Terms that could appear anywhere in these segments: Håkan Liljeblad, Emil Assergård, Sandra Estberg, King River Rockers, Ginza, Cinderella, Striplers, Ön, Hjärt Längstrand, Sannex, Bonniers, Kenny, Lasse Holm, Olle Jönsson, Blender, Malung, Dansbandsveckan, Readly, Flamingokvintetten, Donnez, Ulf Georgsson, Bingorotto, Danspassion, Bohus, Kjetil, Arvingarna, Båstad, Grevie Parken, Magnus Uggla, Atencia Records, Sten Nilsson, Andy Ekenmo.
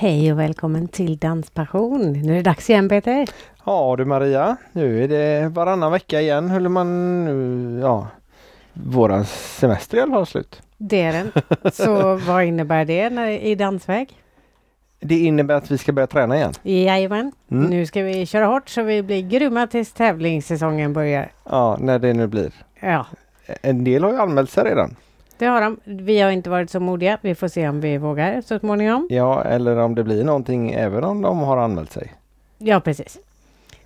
Hej och välkommen till Danspassion. Nu är det dags igen, Peter. Ja du Maria, nu är det varannan vecka igen. Håller man nu, ja, våran semester i alla fall slut. Det är den. Så vad innebär det i dansväg? Det innebär att vi ska börja träna igen. Jajamän. Mm. Nu ska vi köra hårt så vi blir grymma tills tävlingssäsongen börjar. Ja, när det nu blir. Ja. En del har ju anmält sig redan. Det har de. Vi har inte varit så modiga. Vi får se om vi vågar så småningom. Ja, eller om det blir någonting även om de har anmält sig. Ja, precis.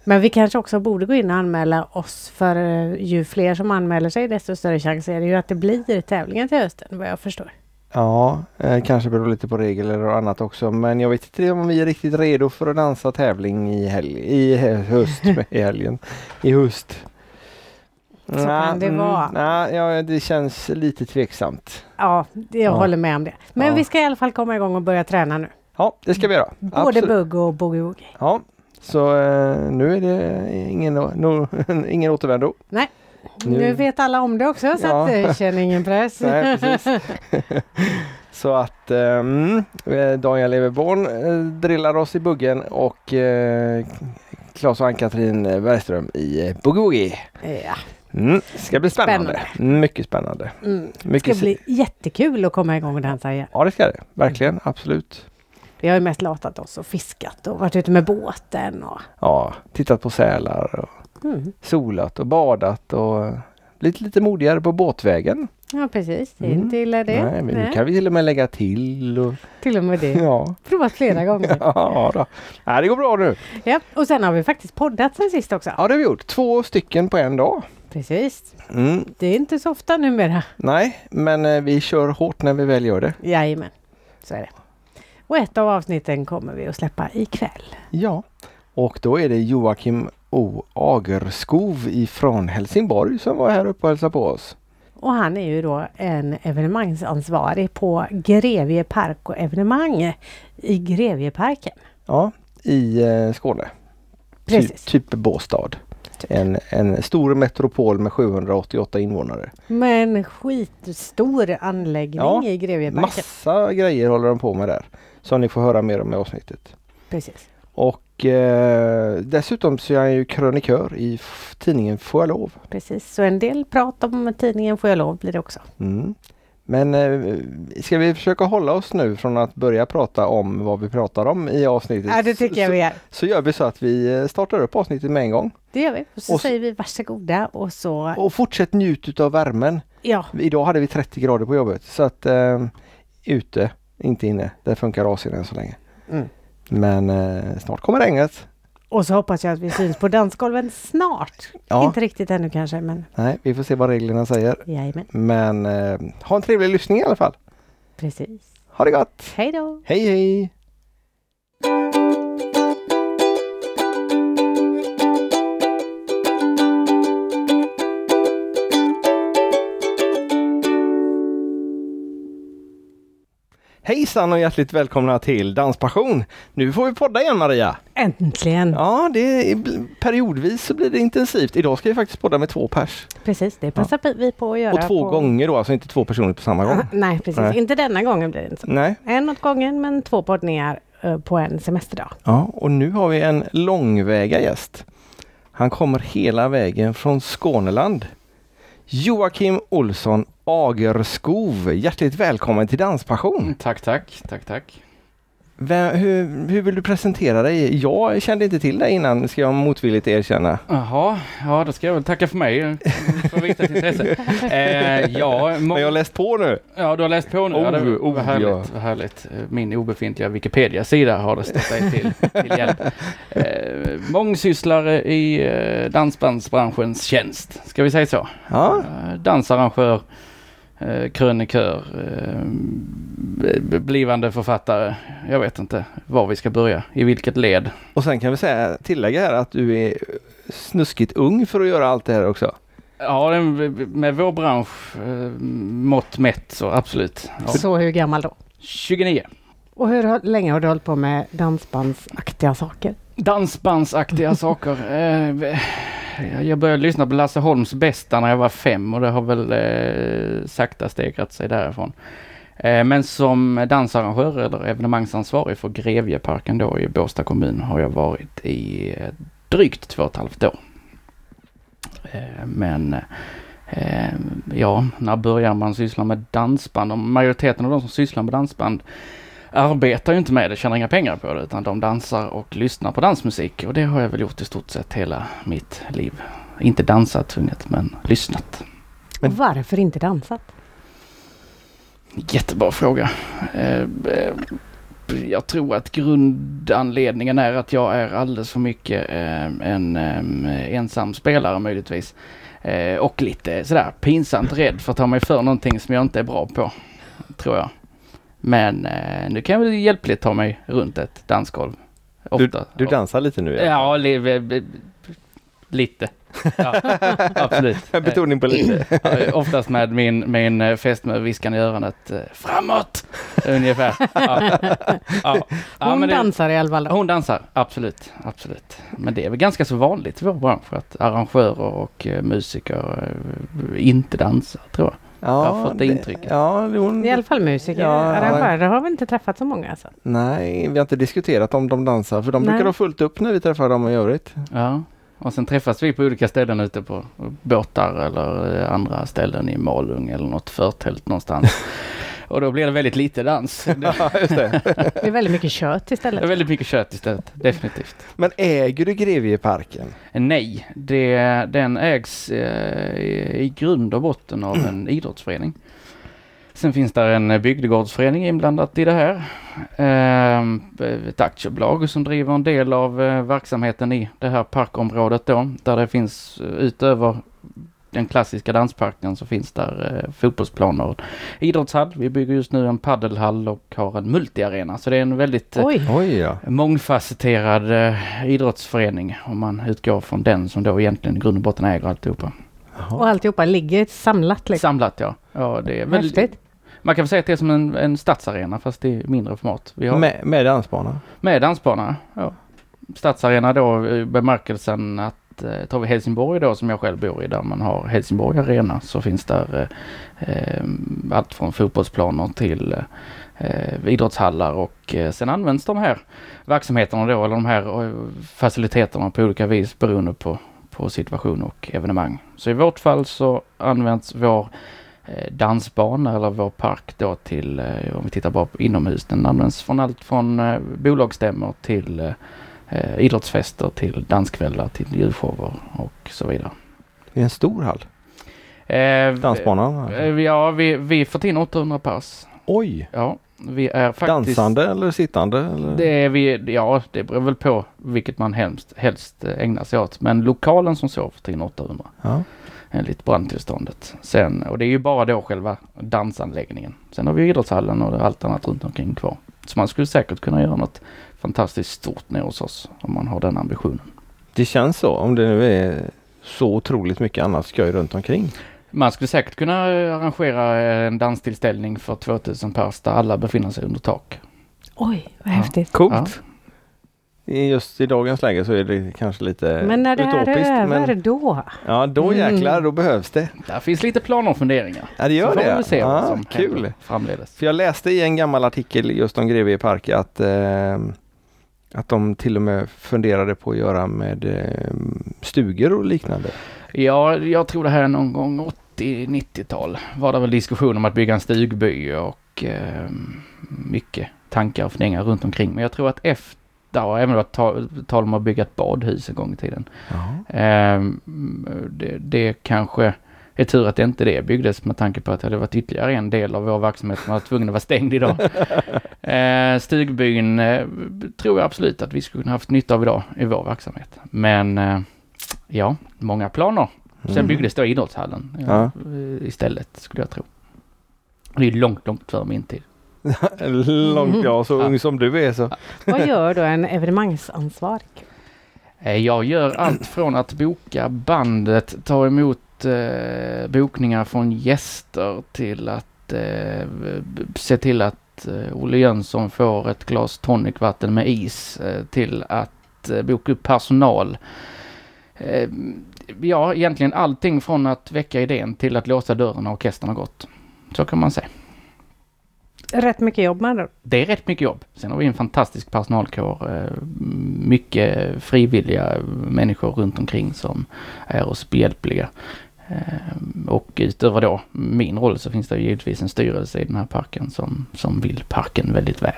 Men vi kanske också borde gå in och anmäla oss, för ju fler som anmäler sig desto större chans är det ju att det blir tävlingen till hösten, vad jag förstår. Ja, kanske beror lite på regler och annat också. Men jag vet inte om vi är riktigt redo för att dansa tävling i höst. Så kan det vara. Ja, det känns lite tveksamt. Ja, jag håller med om det. Men vi ska i alla fall komma igång och börja träna nu. Ja, det ska vi göra. Både absolut. Bugg och boogie-woogie. Ja, så nu är det ingen återvändo. Nej. Nu vet alla om det också, så att jag känner ingen press. Nej, precis. Så att Daniel Leverborn drillar oss i buggen och Claes och Ann-Kathrin Wärström i boogie-woogie. Ja. Mm, ska bli spännande. Mycket spännande. Mm. Det ska bli jättekul att komma igång och dansa igen. Ja, det ska det. Verkligen, absolut. Vi har ju mest latat oss och fiskat och varit ute med båten. Och... ja, tittat på sälar och solat och badat och blivit lite modigare på båtvägen. Ja, precis. Det är inte illa det. Nej, men nu kan vi till och med lägga till. Och... till och med det. Ja. Provat flera gånger. Ja, då. Nej, det går bra nu. Ja, och sen har vi faktiskt poddat sen sist också. Ja, det har vi gjort. 2 stycken på en dag. Precis. Mm. Det är inte så ofta numera. Nej, men vi kör hårt när vi väl gör det. Jajamän, så är det. Och ett av avsnitten kommer vi att släppa ikväll. Ja, och då är det Joakim Agerskov ifrån Helsingborg som var här uppe och hälsade på oss. Och han är ju då en evenemangsansvarig på Grevie Park och evenemang i Grevie Parken. Ja, i Skåne. Precis. Typ Båstad. En stor metropol med 788 invånare. Men skitstor anläggning i Grevie Parken. Massa grejer håller de på med där. Som ni får höra mer om i avsnittet. Precis. Och dessutom så är han ju krönikör i tidningen Får jag lov. Precis, så en del prat om tidningen Får jag lov blir det också. Mm. Men ska vi försöka hålla oss nu från att börja prata om vad vi pratar om i avsnittet? Ja, det tycker jag vi gör. Så gör vi så att vi startar upp avsnittet med en gång. Det gör vi. Och så säger vi varsågoda och så... och fortsätt njut av värmen. Ja. Idag hade vi 30 grader på jobbet. Så att ute, inte inne. Det funkar avsnittet än så länge. Mm. Men snart kommer regnet. Och så hoppas jag att vi syns på dansgolven snart. Ja. Inte riktigt ännu kanske. Men... nej, vi får se vad reglerna säger. Jajamän. Men ha en trevlig lyssning i alla fall. Precis. Ha det gott. Hej då. Hej hej. Hejsan och hjärtligt välkomna till Danspassion. Nu får vi podda igen, Maria. Äntligen. Ja, det är, periodvis så blir det intensivt. Idag ska vi faktiskt podda med 2 pers. Precis, det passar vi på att göra. Och 2 gånger då, alltså inte 2 personer på samma gång. Nej, precis. Nej. Inte denna gången blir det inte så. Nej. En åt gången, men 2 poddningar på en semesterdag. Ja, och nu har vi en långväga gäst. Han kommer hela vägen från Skåneland. Joakim Olsson Agerskov, hjärtligt välkommen till Danspassion. Tack. Hur vill du presentera dig? Jag kände inte till dig innan, ska jag motvilligt erkänna. Jaha, ja, då ska jag väl tacka för mig. För viktigt intresse. Men jag har läst på nu. Ja, du har läst på nu. Ja, det var härligt, ja. Härligt. Min obefintliga Wikipedia-sida har det stått dig till hjälp. Mångsysslare i dansbandsbranschens tjänst, ska vi säga så. Ja. Dansarrangör. Krönikör, blivande författare. Jag vet inte var vi ska börja, i vilket led. Och sen kan vi säga, tillägga här att du är snuskigt ung för att göra allt det här också. Ja, med vår bransch mått mätt så absolut. Ja. Så hur gammal då? 29. Och hur länge har du hållit på med dansbandsaktiga saker? Dansbandsaktiga saker... jag började lyssna på Lasse Holms bästa när jag var 5 och det har väl sakta stegrat sig därifrån. Men som dansarrangör eller evenemangsansvarig för Grevie Parken då i Båstad kommun har jag varit i drygt 2,5 år. Men ja, när börjar man syssla med dansband? Och majoriteten av de som sysslar med dansband arbetar ju inte med det, tjänar inga pengar på det, utan de dansar och lyssnar på dansmusik. Och det har jag väl gjort i stort sett hela mitt liv. Inte dansat, men lyssnat. Men varför inte dansat? Jättebra fråga. Jag tror att grundanledningen är att jag är alldeles för mycket en ensam spelare möjligtvis. Och lite sådär pinsamt rädd för att ta mig för någonting som jag inte är bra på, tror jag. Men nu kan jag väl hjälpligt ta mig runt ett dansgolv. Ofta. Du dansar lite nu? Ja, lite. Ja, absolut. Betoning på lite. Ja, oftast med min fest med viskan i öronet framåt ungefär. Ja. Ja. Ja, hon dansar i alla fall. Hon dansar, absolut. Men det är väl ganska så vanligt i vår bransch att arrangörer och musiker inte dansar, tror jag. Ja, jag har fått det intrycket. Ja, i alla fall musiker. Ja, arrangörer har vi inte träffat så många. Alltså. Nej, vi har inte diskuterat om de dansar. För de brukar ha fullt upp när vi träffar dem i övrigt. Ja. Och sen träffas vi på olika ställen ute på båtar eller andra ställen i Malung eller något förtält någonstans. Och då blir det väldigt lite dans. Ja, just det. Det är väldigt mycket kött istället. Det är väldigt mycket kött istället, definitivt. Men äger du Grevie Parken? Nej, den ägs i grund och botten av en idrottsförening. Sen finns där en bygdegårdsförening inblandat i det här. Ett aktiebolag som driver en del av verksamheten i det här parkområdet då. Där det finns, utöver den klassiska dansparken, så finns där fotbollsplaner och idrottshall. Vi bygger just nu en paddelhall och har en multiarena. Så det är en väldigt mångfacetterad idrottsförening om man utgår från den som då egentligen i grund och botten äger alltihopa. Jaha. Och alltihopa ligger samlat. Liksom. Samlat, ja det är väldigt. Man kan väl säga att det är som en stadsarena fast i mindre format. Vi har med dansbana? Med dansbana, ja. Stadsarena då i bemärkelsen att tar vi Helsingborg då, som jag själv bor i, där man har Helsingborg Arena, så finns där allt från fotbollsplaner till idrottshallar och sen används de här verksamheterna då, eller de här faciliteterna på olika vis beroende på situation och evenemang. Så i vårt fall så används vår dansbana eller vår park då till, om vi tittar bara på inomhus, den används från allt från bolagsstämmor till idrottsfester, till danskvällar, till djurshower och så vidare. Det är en stor hall. Dansbanan? Ja, vi får in 800 pass. Oj! Ja, vi är faktiskt... Dansande eller sittande? Eller? Det beror väl på vilket man helst ägnar sig åt. Men lokalen som så får in 800. Ja. Enligt brandtillståndet. Sen, och det är ju bara då själva dansanläggningen. Sen har vi idrottshallen och allt annat runt omkring kvar. Så man skulle säkert kunna göra något fantastiskt stort nere hos oss om man har den ambitionen. Det känns så, om det nu är så otroligt mycket annat skoj runt omkring. Man skulle säkert kunna arrangera en danstillställning för 2000 pers där alla befinner sig under tak. Oj, vad häftigt. Coolt. Ja. Just i dagens läge så är det kanske lite utopiskt. Men när det här är över då? Ja, då jäklar, då behövs det. Där finns lite planer och funderingar. Ja, det gör så det. Så får vi se vad som kul framledes. För jag läste i en gammal artikel just om Grevie Park att de till och med funderade på att göra med stugor och liknande. Ja, jag tror det här någon gång 80-90-tal var det väl diskussion om att bygga en stugby och mycket tankar och funderingar runt omkring. Men jag tror att efter ja, även att tal om att bygga ett badhus en gång i tiden. Det kanske är tur att det inte det byggdes, med tanke på att det hade varit ytterligare en del av vår verksamhet som var tvungen att vara stängd idag. Stugbyn tror jag absolut att vi skulle haft nytta av idag i vår verksamhet. Men ja, många planer. Sen byggdes då idrottshallen istället, skulle jag tro. Det är långt före min tid. Långt så ung som du är så. Vad gör då en evenemangsansvarig? Jag gör allt från att boka bandet, ta emot bokningar från gäster, till att se till att Olle Jönsson får ett glas tonicvatten med is, till att boka upp personal. Ja, egentligen allting från att väcka idén till att låsa dörren när orkestern har gått. Så kan man säga. Rätt mycket jobb med det. Det är rätt mycket jobb. Sen har vi en fantastisk personalkår. Mycket frivilliga människor runt omkring som är oss behjälpliga. Och utöver då min roll så finns det givetvis en styrelse i den här parken som vill parken väldigt väl.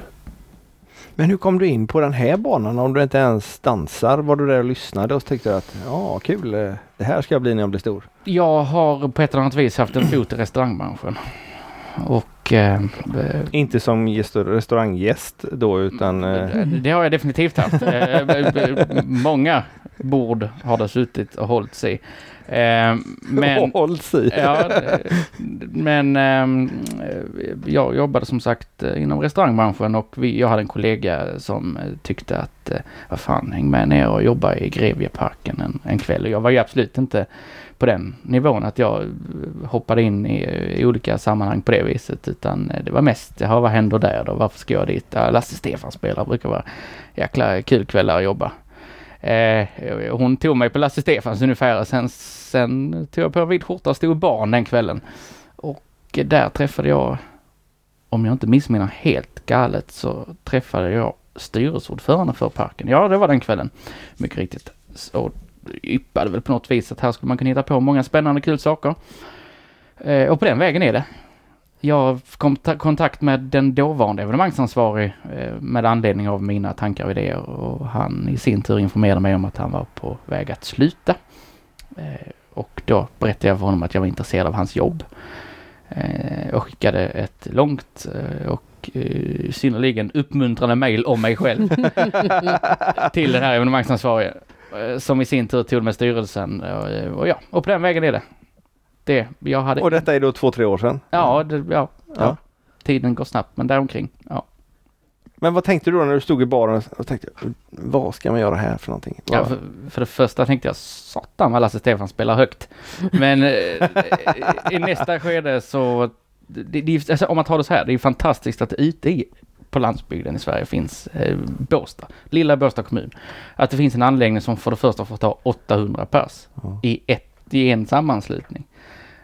Men hur kom du in på den här banan om du inte ens dansar? Var du där och lyssnade och tyckte du att ja, kul, det här ska jag bli när jag blir stor? Jag har på ett eller annat vis haft en fot i restaurangbranschen. Och, inte som restauranggäst då utan... Det har jag definitivt haft. Många bord har det suttit och hållit sig. Jag jobbade som sagt inom restaurangbranschen och jag hade en kollega som tyckte att vad fan, häng med ner och jobba i Grevie Parken en kväll. Och jag var ju absolut inte på den nivån att jag hoppade in i olika sammanhang på det viset, utan det var mest, jaha, vad händer där då? Varför ska jag dit? Lasse Stefans spelar, brukar vara jäkla kul kvällar att jobba. Hon tog mig på Lasse Stefans ungefär, och sen tog jag på en vid skjorta och stod barn den kvällen. Och där träffade jag, om jag inte missminner helt galet, så träffade jag styrelseordförande för parken. Ja, det var den kvällen, mycket riktigt. Så yppade väl på något vis att här skulle man kunna hitta på många spännande kul saker. Och på den vägen är det. Jag kom i kontakt med den dåvarande evenemangsansvarig med anledning av mina tankar och idéer, och han i sin tur informerade mig om att han var på väg att sluta. Och då berättade jag för honom att jag var intresserad av hans jobb. Och skickade ett långt och synnerligen uppmuntrande mejl om mig själv till den här evenemangsansvarige, som i sin tur tog med styrelsen. Och på den vägen är det. Och detta är då 2-3 år sedan? Ja. Tiden går snabbt, men däromkring. Ja. Men vad tänkte du då när du stod i baren och tänkte, vad ska man göra här för någonting? Ja, för det första tänkte jag, satan vad Lasse Stefan spelar högt. Men i nästa skede så, alltså, om man tar det så här, det är fantastiskt att ute på landsbygden i Sverige finns Båstad, lilla Båstad kommun. Att det finns en anläggning som för det första får ta 800 pers i en sammanslutning.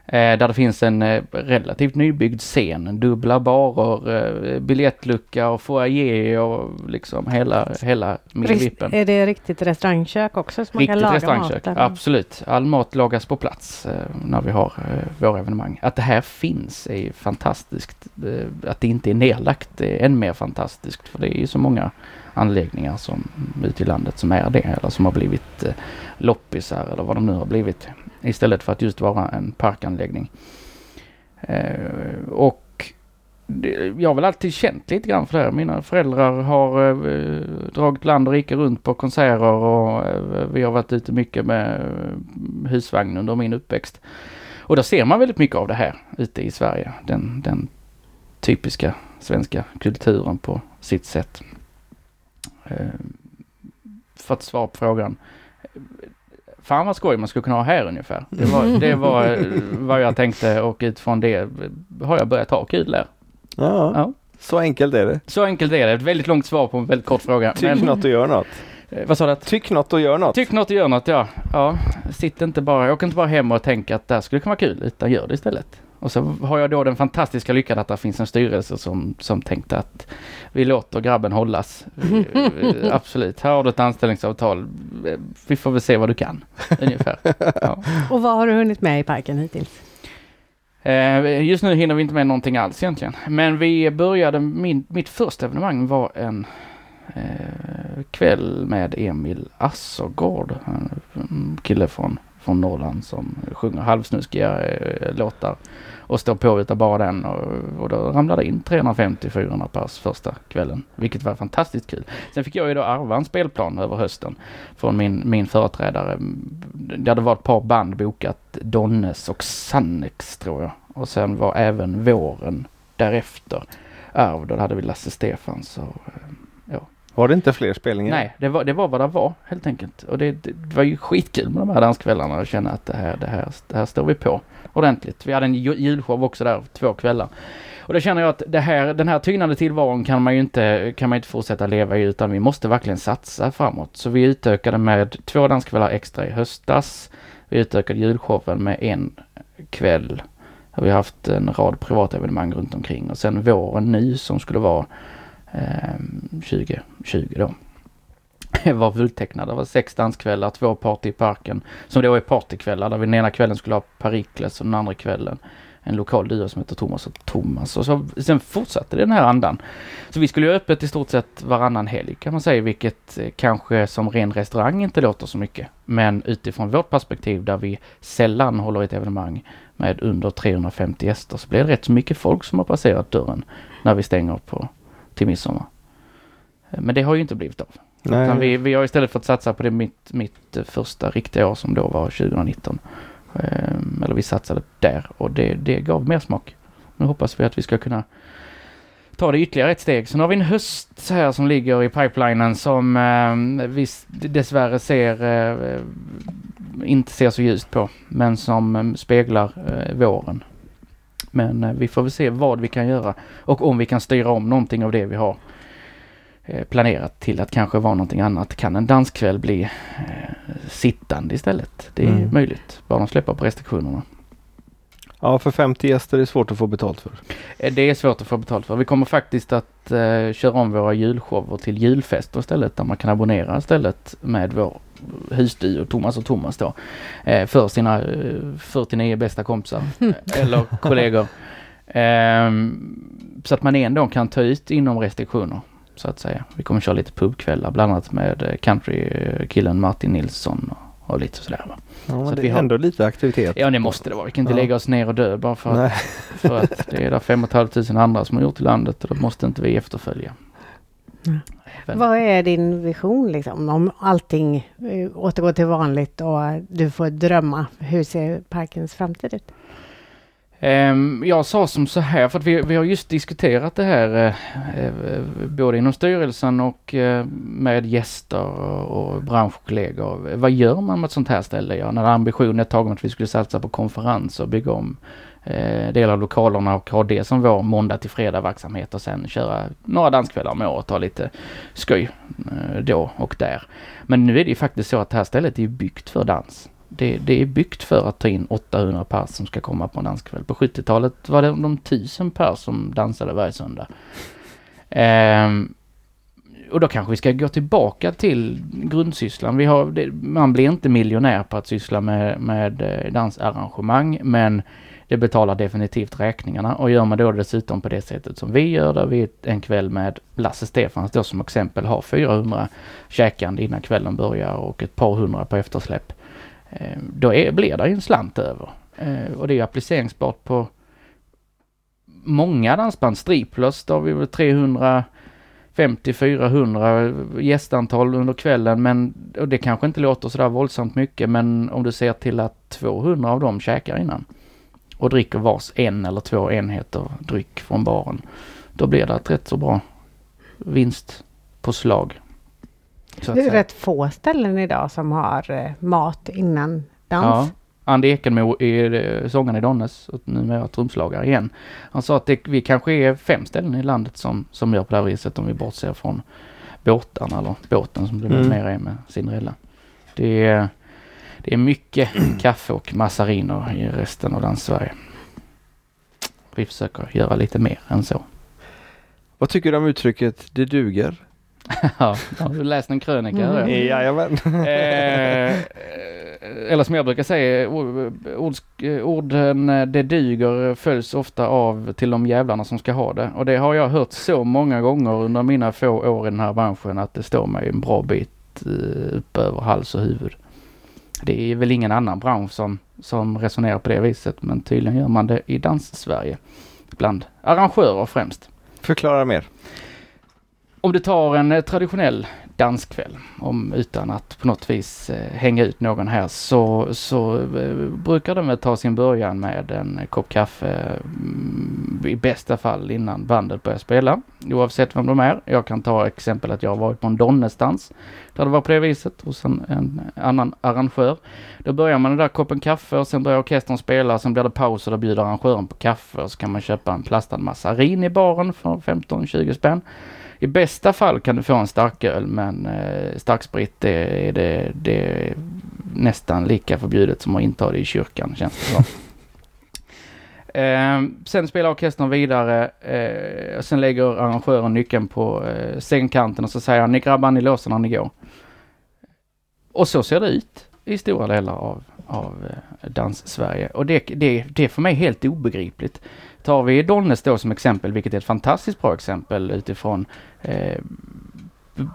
Där det finns en relativt nybyggd scen, dubbla barer, biljettlucka och foyer och liksom hela midvippen. Är det riktigt restaurangkök också? Som riktigt man kan restaurangkök, mat, absolut. All mat lagas på plats när vi har våra evenemang. Att det här finns är fantastiskt. Att det inte är nedlagt är än mer fantastiskt, för det är ju så många anläggningar som ute i landet som är det, eller som har blivit loppisar eller vad de nu har blivit, istället för att just vara en parkanläggning. Och jag har väl alltid känt lite grann för det här. Mina föräldrar har dragit land och rike runt på konserter, och vi har varit ute mycket med husvagn under min uppväxt. Och där ser man väldigt mycket av det här ute i Sverige. Den typiska svenska kulturen på sitt sätt. För att svara på frågan, fan vad skoj man skulle kunna ha här ungefär. Det var vad jag tänkte, och utifrån det har jag börjat ha kul där. Ja. Så enkelt är det. Så enkelt är det. Ett väldigt långt svar på en väldigt kort fråga. Tyck något och gör något. Vad sa du? Tyck något och gör något. Tyck något och gör något, ja. Åk inte bara hem och tänka att det här skulle kunna vara kul, utan gör det istället. Och så har jag då den fantastiska lyckan att det finns en styrelse som tänkte att vi låter grabben hållas. Absolut, här har du ett anställningsavtal. Vi får väl se vad du kan, ungefär. Ja. Och vad har du hunnit med i parken hittills? Just nu hinner vi inte med någonting alls egentligen. Men vi började, mitt första evenemang var en kväll med Emil Assergård. En kille från Norrland som sjunger halvsnuskiga låtar och står på utan bara den, och då ramlade in 350-400 pers första kvällen, vilket var fantastiskt kul. Sen fick jag ju då arva en spelplan över hösten från min företrädare, där det var ett par band bokat, Donnez och Sannex tror jag, och sen var även våren därefter arv, då hade vi Lasse Stefans och Var det inte fler spelningar? Nej, det var vad det var helt enkelt. Och det var ju skitkul med de här danskvällarna, och känna att det här står vi på ordentligt. Vi hade en julshow också där 2 kvällar. Och då känner jag att den här tynande tillvaron kan man inte fortsätta leva i, utan vi måste verkligen satsa framåt. Så vi utökade med 2 danskvällar extra i höstas. Vi utökade julshowen med en kväll Vi har haft en rad privatevenemang runt omkring. Och sen våren nu som skulle vara 2020 då. Det var fulltecknad. Det var 6 danskvällar, 2 party i parken. Som då är partykvällar. Där vi den ena kvällen skulle ha Perikles och den andra kvällen en lokal duo som heter Thomas och Thomas. Och så, sen fortsatte den här andan. Så vi skulle ju öppet i stort sett varannan helg kan man säga. Vilket kanske som ren restaurang inte låter så mycket. Men utifrån vårt perspektiv där vi sällan håller ett evenemang med under 350 gäster. Så blir det rätt så mycket folk som har passerat dörren när vi stänger på till midsommar. Men det har ju inte blivit av. Nej. Utan vi har istället fått satsa på det mitt första riktiga år som då var 2019. Eller vi satsade där och det gav mer smak. Nu hoppas vi att vi ska kunna ta det ytterligare ett steg. Sen har vi en höst här som ligger i pipelinen som vi dessvärre inte ser så ljust på. Men som speglar våren. Men vi får väl se vad vi kan göra och om vi kan styra om någonting av det vi har planerat till att kanske vara någonting annat. Kan en danskväll bli sittande istället? Det är möjligt. Bara de släpper på restriktionerna. Ja, för 50 gäster är det svårt att få betalt för. Det är svårt att få betalt för. Vi kommer faktiskt att köra om våra julshower till julfester istället. Där man kan abonnera istället med vår husdyr Thomas och Thomas då. För sina 49 bästa kompisar. Eller kollegor. Så att man ändå kan ta ut inom restriktioner. Så att säga. Vi kommer köra lite pubkvällar bland annat med countrykillen Martin Nilsson och lite sådär. Va? Ja, så det är ändå lite aktivitet. Ja, det måste det vara. Vi kan inte lägga oss ner och dö bara för att det är där 5 500 andra som har gjort i landet och då måste inte vi efterfölja. Nej. Vad är din vision liksom? Om allting återgår till vanligt och du får drömma, hur ser parkens framtid ut? Jag sa som så här, för att vi har just diskuterat det här både inom styrelsen och med gäster och branschkollegor. Vad gör man med ett sånt här ställe? Jag hade ambitionen ett tag om att vi skulle satsa på konferenser och bygga om delar av lokalerna och ha det som vår måndag till fredag verksamhet och sen köra några danskvällar om året och ta lite skoj då och där. Men nu är det ju faktiskt så att det här stället är byggt för dans. Det är byggt för att ta in 800 pers som ska komma på en danskväll. På 70-talet var det de 1000 pers som dansade varje söndag. Och då kanske vi ska gå tillbaka till grundsysslan. Man blir inte miljonär på att syssla med dansarrangemang. Men det betalar definitivt räkningarna. Och gör man då dessutom på det sättet som vi gör. Där vi en kväll med Lasse Stefans då som exempel har 400 käkande innan kvällen börjar. Och ett par hundra på eftersläpp. Då blir det en slant över. Och det är ju appliceringsbart på många dansband. Striplus, då har vi 350-400 gästantal under kvällen. Men, och det kanske inte låter sådär våldsamt mycket. Men om du ser till att 200 av dem käkar innan. Och dricker vars 1 eller 2 enheter dryck från baren. Då blir det ett rätt så bra vinstpåslag. Det är rätt få ställen idag som har mat innan dans. Ja, Andy Ekenmo är sångaren i Donnez och nu är jag trumslagare igen. Han sa att vi kanske är 5 ställen i landet som gör på det här viset om vi bortser från båtarna eller båten som blir mer med Cinderella. Det är mycket kaffe och massariner i resten av Dans-Sverige. Vi försöker göra lite mer än så. Vad tycker du om uttrycket det duger? Ja, du läste en krönika. Jajamän. Eller som jag brukar säga, orden det dyger följs ofta av till de jävlarna som ska ha det. Och det har jag hört så många gånger under mina få år i den här branschen att det står mig en bra bit upp över hals och huvud. Det är väl ingen annan bransch som resonerar på det viset, men tydligen gör man det i Dans-Sverige. Bland arrangörer främst. Förklara mer. Om du tar en traditionell danskväll, utan att på något vis hänga ut någon här, så brukar de ta sin början med en kopp kaffe i bästa fall innan bandet börjar spela. Oavsett vem de är. Jag kan ta exempel att jag har varit på en Donnez-dans där det var på det viset hos en annan arrangör. Då börjar man den där koppen kaffe och sen börjar orkestern spela. Sen blir det paus och då bjuder arrangören på kaffe och så kan man köpa en plastad massarin i baren för 15-20 spänn. I bästa fall kan du få en starköl, men starksprit det är nästan lika förbjudet som att inta det i kyrkan, känns det som. Sen spelar orkestern vidare, och sen lägger arrangören nyckeln på sängkanten och så säger han, ni grabbar, ni låser när ni går. Och så ser det ut i stora delar av Dans-Sverige. Och det är för mig helt obegripligt. Tar vi Donnez då som exempel, vilket är ett fantastiskt bra exempel utifrån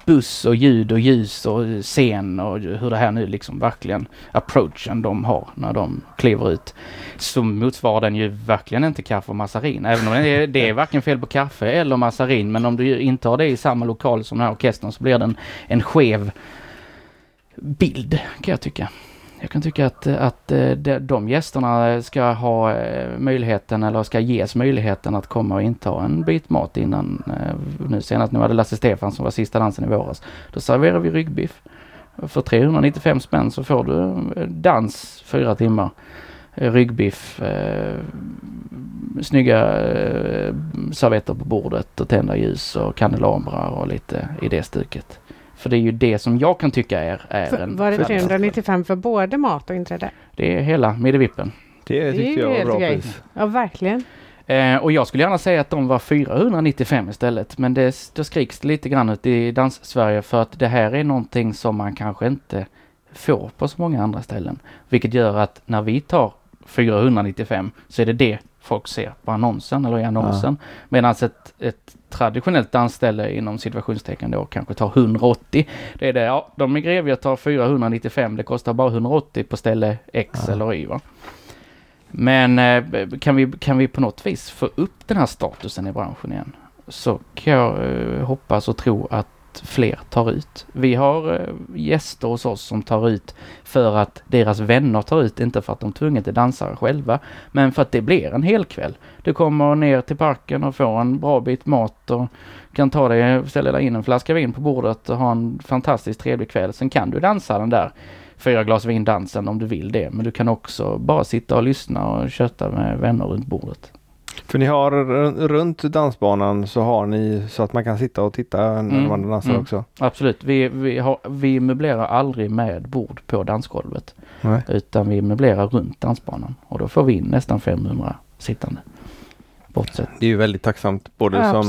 buss och ljud och ljus och scen och hur det här nu liksom verkligen approachen de har när de kliver ut, så motsvarar den ju verkligen inte kaffe och massarin, även om det är varken fel på kaffe eller massarin, men om du inte har det i samma lokal som den här orkestern så blir det en skev bild, kan jag tycka. Jag kan tycka att de gästerna ska ha möjligheten, eller ska ges möjligheten att komma och inta en bit mat innan. Nu senast, nu hade Lasse Stefans som var sista dansen i våras. Då serverar vi ryggbiff. För 395 spänn så får du dans 4 timmar. Ryggbiff, snygga servetter på bordet och tända ljus och kandelabrar och lite i det stycket. För det är ju det som jag kan tycka är en... Var det 395 för både mat och inträde? Det är hela middevippen. Det tyckte jag var bra pris. Ja, verkligen. Och jag skulle gärna säga att de var 495 istället. Men det skriks lite grann ut i Dans-Sverige för att det här är någonting som man kanske inte får på så många andra ställen. Vilket gör att när vi tar 495 så är det folk ser på annonsen eller i annonsen. Ja. Medan ett traditionellt dansställe inom situationstecken då kanske tar 180. Det är det, ja, de i Grevie tar 495, det kostar bara 180 på ställe X eller Y, va? Men kan vi på något vis få upp den här statusen i branschen igen, så kan jag hoppas och tro att fler tar ut. Vi har gäster hos oss som tar ut för att deras vänner tar ut, inte för att de tvunget är dansare själva, men för att det blir en hel kväll. Du kommer ner till parken och får en bra bit mat och kan ta dig, ställa dig in en flaska vin på bordet och ha en fantastiskt trevlig kväll. Sen kan du dansa den där 4 glas vin-dansen om du vill det, men du kan också bara sitta och lyssna och köta med vänner runt bordet. För ni har runt dansbanan så har ni så att man kan sitta och titta när man dansar också. Absolut. Vi möblerar aldrig med bord på dansgolvet. Nej. Utan vi möblerar runt dansbanan. Och då får vi in nästan 500 sittande. Bortsett. Det är ju väldigt tacksamt både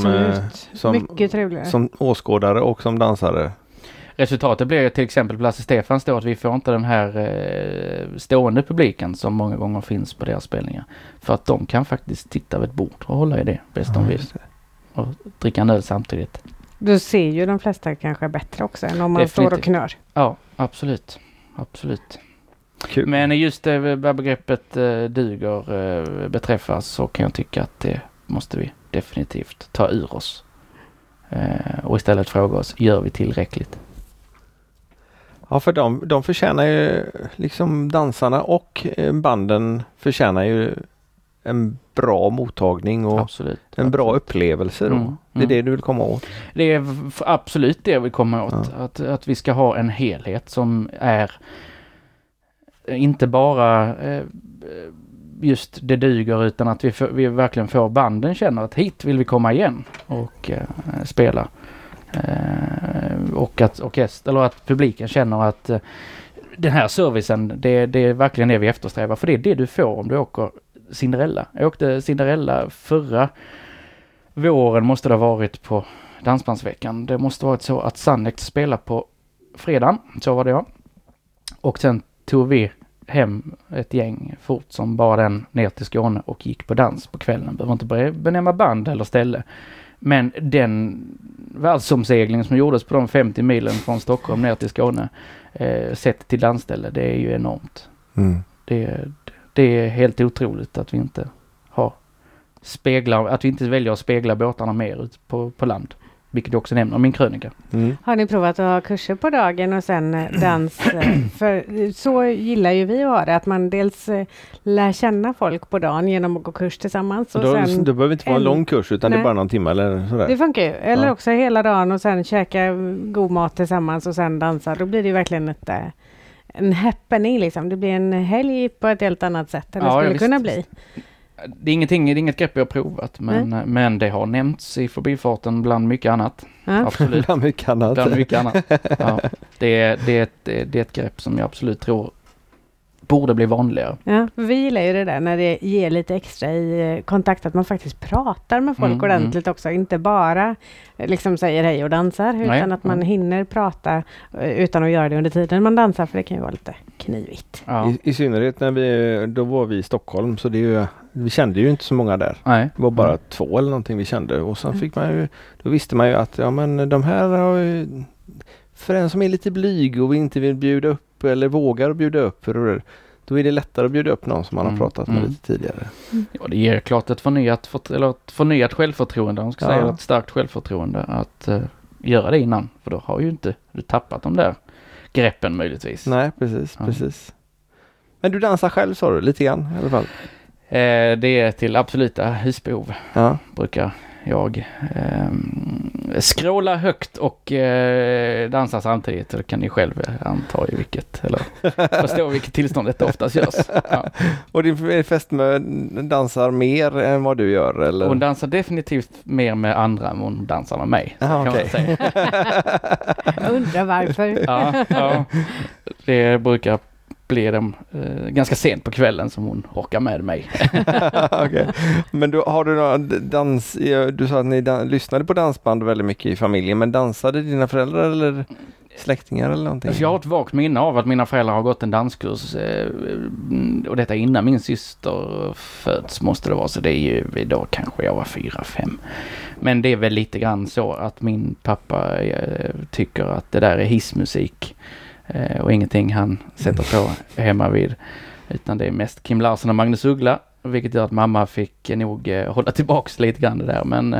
som åskådare och som dansare. Resultatet blir till exempel på Lasse Stefans då att vi får inte den här stående publiken som många gånger finns på deras spelningar. För att de kan faktiskt titta vid ett bord och hålla i det bäst de vill. Och dricka en öl samtidigt. Du ser ju de flesta kanske bättre också än om man står och knör. Ja, absolut. Absolut. Kul. Men just vad begreppet duger beträffas så kan jag tycka att det måste vi definitivt ta ur oss. Och istället fråga oss, gör vi tillräckligt? Ja, för de förtjänar ju liksom, dansarna och banden förtjänar ju en bra mottagning och en bra upplevelse då. Det är det du vill komma åt. Det är absolut det jag vill komma åt. Ja. Att vi ska ha en helhet som är inte bara just det duger, utan att vi verkligen får banden känna att hit vill vi komma igen och spela. Och att orkester, eller att publiken känner att den här servicen, det är verkligen det vi eftersträvar, för det är det du får om du åker Cinderella. Jag åkte Cinderella förra våren, måste det ha varit, på Dansbandsveckan. Det måste ha varit så att Sannex spelade på fredagen, så var det jag. Och sen tog vi hem ett gäng fort som bara den ner till Skåne och gick på dans på kvällen. Behöver inte benämna band eller ställe. Men den världsomseglingen som gjordes på de 50 milen från Stockholm ner till Skåne, sett till dansställe, det är ju enormt. Det är helt otroligt att vi inte väljer att spegla båtarna mer ut på land. Vilket jag också nämner om min krönika. Har ni provat att ha kurser på dagen och sen dans? För så gillar ju vi att ha det. Att man dels lär känna folk på dagen genom att gå kurs tillsammans. Och det behöver inte vara en lång kurs, utan det är bara någon timme eller sådär. Det funkar ju. Eller också hela dagen och sen käka god mat tillsammans och sen dansa. Då blir det verkligen en happening liksom. Det blir en helg på ett helt annat sätt än det skulle kunna bli. Det är inget grepp jag har provat, men det har nämnts i förbifarten bland mycket annat. Ja. Absolut. Bland mycket annat. Ja. Det är ett grepp som jag absolut tror borde bli vanligare. Ja, vi gillar ju det där när det ger lite extra i kontakt, att man faktiskt pratar med folk ordentligt också. Inte bara liksom säger hej och dansar, utan att man hinner prata utan att göra det under tiden man dansar, för det kan ju vara lite knivigt. Ja. I synnerhet när vi, då var vi i Stockholm, så det är ju, vi kände ju inte så många där. Nej. Det var bara två eller någonting vi kände, och sen fick man ju, då visste man ju att ja, men de här har ju, för en som är lite blyg och inte vill bjuda upp eller vågar bjuda upp, då är det lättare att bjuda upp någon som man har pratat med lite tidigare. Ja, det ger klart ett förnyat självförtroende, man ska säga, ett starkt självförtroende att göra det innan, för då har ju inte du tappat de där greppen möjligtvis. Nej, precis. Men du dansar själv, sa du, lite grann i alla fall. Det är till absoluta husbehov, brukar jag skråla högt och dansa samtidigt. Då kan ni själv anta i vilket, eller förstå vilket tillstånd det oftast görs. Ja. Och din fästmö dansar mer än vad du gör? Eller? Hon dansar definitivt mer med andra än hon dansar med mig. Aha, okay. Jag undrar varför. Ja. Det brukar blir de ganska sent på kvällen som hon rockar med mig. Okay. Men då, har du någon dans? Du sa att ni lyssnade på dansband väldigt mycket i familjen, men dansade dina föräldrar eller släktingar eller någonting? Jag har ett vagt minne av att mina föräldrar har gått en danskurs, och detta innan min syster föds måste det vara, så det är ju då kanske jag var 4-5. Men det är väl lite grann så att min pappa tycker att det där är hissmusik och ingenting han sätter på hemma vid, utan det är mest Kim Larsson och Magnus Uggla, vilket gör att mamma fick nog hålla tillbaks lite grann det där, men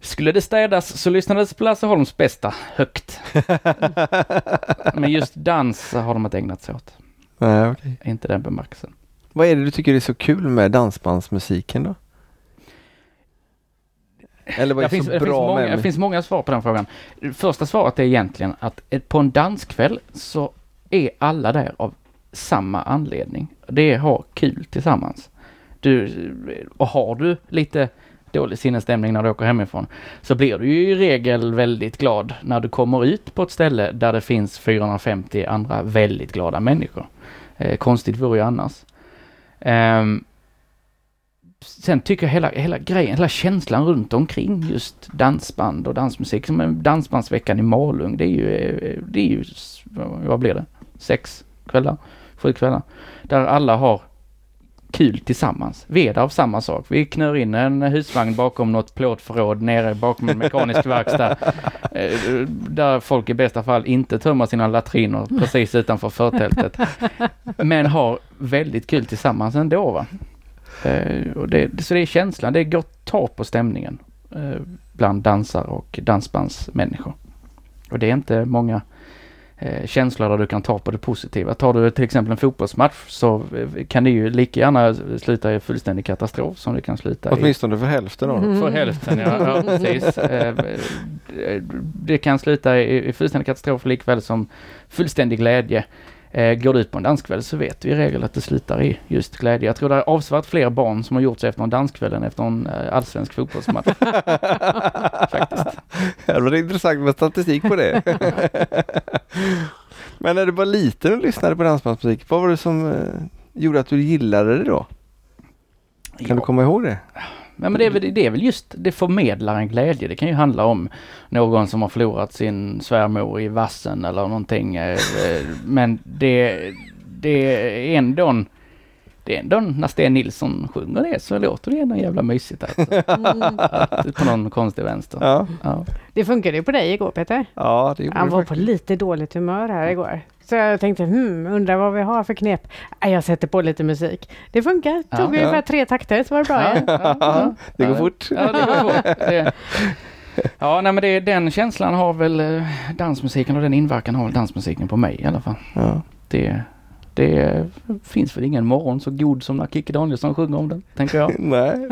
skulle det städas så lyssnades på Lasse Holms bästa högt. Men just dans har de inte ägnat sig åt. Nej, okay. Inte den bemärkelsen. Vad är det du tycker är så kul med dansbandsmusiken då? Eller vad det finns många svar på den frågan. Första svaret är egentligen att på en danskväll så är alla där av samma anledning. Det är att ha kul tillsammans. Och har du lite dålig sinnesstämning när du åker hemifrån, så blir du ju i regel väldigt glad när du kommer ut på ett ställe där det finns 450 andra väldigt glada människor. Konstigt vore ju annars. Sen tycker jag hela grejen, hela känslan runt omkring just dansband och dansmusik, som Dansbandsveckan i Malung, det är ju vad blir det? 7 kvällar. Där alla har kul tillsammans. Vi är där av samma sak. Vi knör in en husvagn bakom något plåtförråd nere bakom en mekanisk verkstad, där folk i bästa fall inte tömmer sina latriner precis utanför förtältet, men har väldigt kul tillsammans ändå, va? Och så det är känslan, det går att ta på stämningen bland dansare och dansbandsmänniskor. Och det är inte många känslor där du kan ta på det positiva. Tar du till exempel en fotbollsmatch, så kan det ju lika gärna sluta i fullständig katastrof som det kan sluta åtminstone i, för hälften av det. För hälften, ja, precis. Det kan sluta i fullständig katastrof likväl som fullständig glädje. Går du ut på en danskväll så vet vi i regel att det slutar i just glädje. Jag tror det är avsevärt fler barn som har gjort sig efter en danskväll än efter en allsvensk fotbollsmatch. Faktiskt. Det var intressant med statistik på det. Men när du var liten och lyssnade på dansbandsmusik, vad var det som gjorde att du gillade det då? Kan du komma ihåg det? Men det är väl just, det förmedlar en glädje. Det kan ju handla om någon som har förlorat sin svärmor i vassen eller någonting. Men det är ändå när Sten Nilsson sjunger det, så låter det ändå jävla mysigt. Alltså. På någon konstig vänster. Ja. Ja. Det funkade ju på dig igår, Peter. Ja, det gjorde. Han var faktiskt på lite dåligt humör här igår. Så jag tänkte, undrar vad vi har för knep. Jag sätter på lite musik. Det funkar. Tog ungefär 3 takter, så var det bra. Ja. Det går fort. Ja, det går fort. Ja, nej, men den känslan har väl dansmusiken, och den inverkan har väl dansmusiken på mig i alla fall. Ja. Det finns väl ingen morgon så god som när Kikki Danielsson sjunger om den, tänker jag. Nej,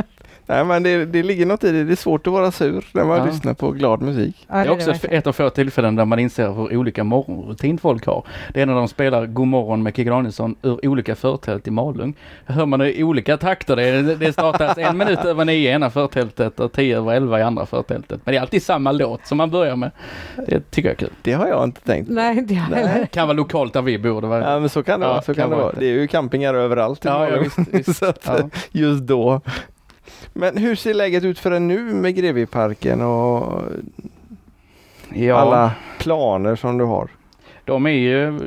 Nej, men det ligger något i det. Det är svårt att vara sur när man lyssnar på glad musik. Ja, det är också ett av få tillfällen där man inser hur olika morgonrutin folk har. Det är när de spelar God morgon med Kikki Danielsson ur olika förtält i Malung. Hör man i olika takter. Det startas 1 minut över 9 i ena förtältet och 10 över 11 i andra förtältet. Men det är alltid samma låt som man börjar med. Det tycker jag är kul. Det har jag inte tänkt. Nej, det har jag. Kan vara lokalt där vi bor. Ja, men så kan det vara. Så kan det vara. Det är ju campingar överallt i Malung. Visst. Så att, just då. Men hur ser läget ut för en nu med Grevie Parken och alla planer som du har? De är ju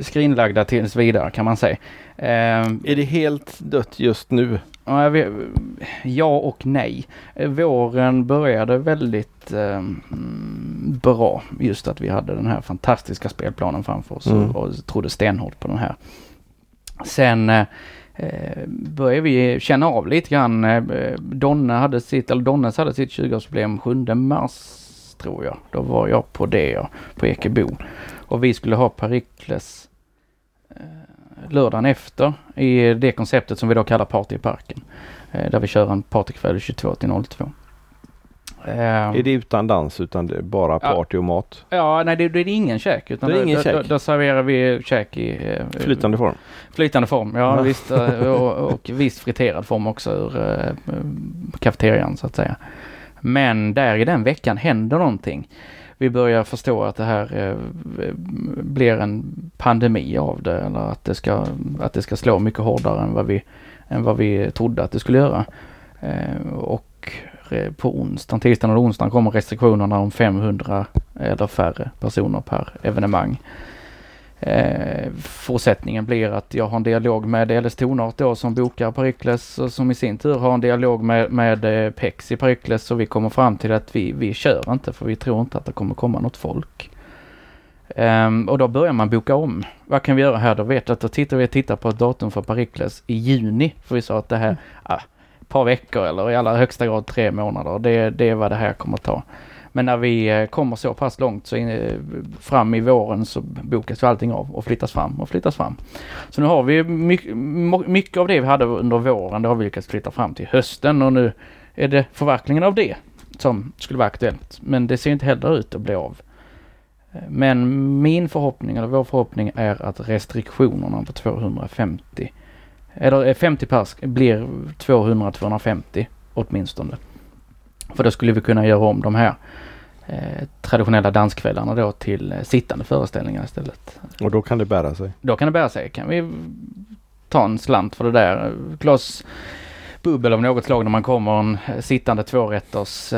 skrinlagda tills vidare, kan man säga. Är det helt dött just nu? Ja och nej. Våren började väldigt bra. Just att vi hade den här fantastiska spelplanen framför oss och trodde stenhårt på den här. Sen börjar vi känna av lite grann. Donnez hade sitt 20-årsproblem 7 mars tror jag. Då var jag på det på Ekebo. Och vi skulle ha Perikles lördagen efter i det konceptet som vi då kallar Party i parken. Där vi kör en partykväll 22-02. Är det utan dans utan det bara party och mat? Ja, nej det är ingen käk. Utan det är ingen käk. Då serverar vi käk i flytande form. Flytande form, ja. Visst, och visst friterad form också ur kafeterian så att säga. Men där i den veckan händer någonting. Vi börjar förstå att det här blir en pandemi av det. Eller att det ska slå mycket hårdare än vad vi trodde att det skulle göra. Och på tisdagen och onsdagen kommer restriktionerna om 500 eller färre personer per evenemang. Fortsättningen blir att jag har en dialog med Deles Tornart då som bokar Perikles och som i sin tur har en dialog med Pex i Perikles, och vi kommer fram till att vi kör inte, för vi tror inte att det kommer komma något folk. Och då börjar man boka om. Vad kan vi göra här då? Då tittar vi på ett datum för Perikles i juni, för vi sa att det här par veckor eller i allra högsta grad 3 månader. Det är vad det här kommer att ta. Men när vi kommer så pass långt så fram i våren så bokas allting av och flyttas fram. Så nu har vi mycket av det vi hade under våren, det har vi lyckats flytta fram till hösten, och nu är det förverkligen av det som skulle vara aktuellt. Men det ser inte heller ut att bli av. Men vår förhoppning är att restriktionerna på 250 eller 50 pers blir 200-250 åtminstone. För då skulle vi kunna göra om de här traditionella danskvällarna då till sittande föreställningar istället. Och då kan det bära sig? Då kan det bära sig. Kan vi ta en slant för det där? Claes bubbel av något slag när man kommer en sittande 2-rätters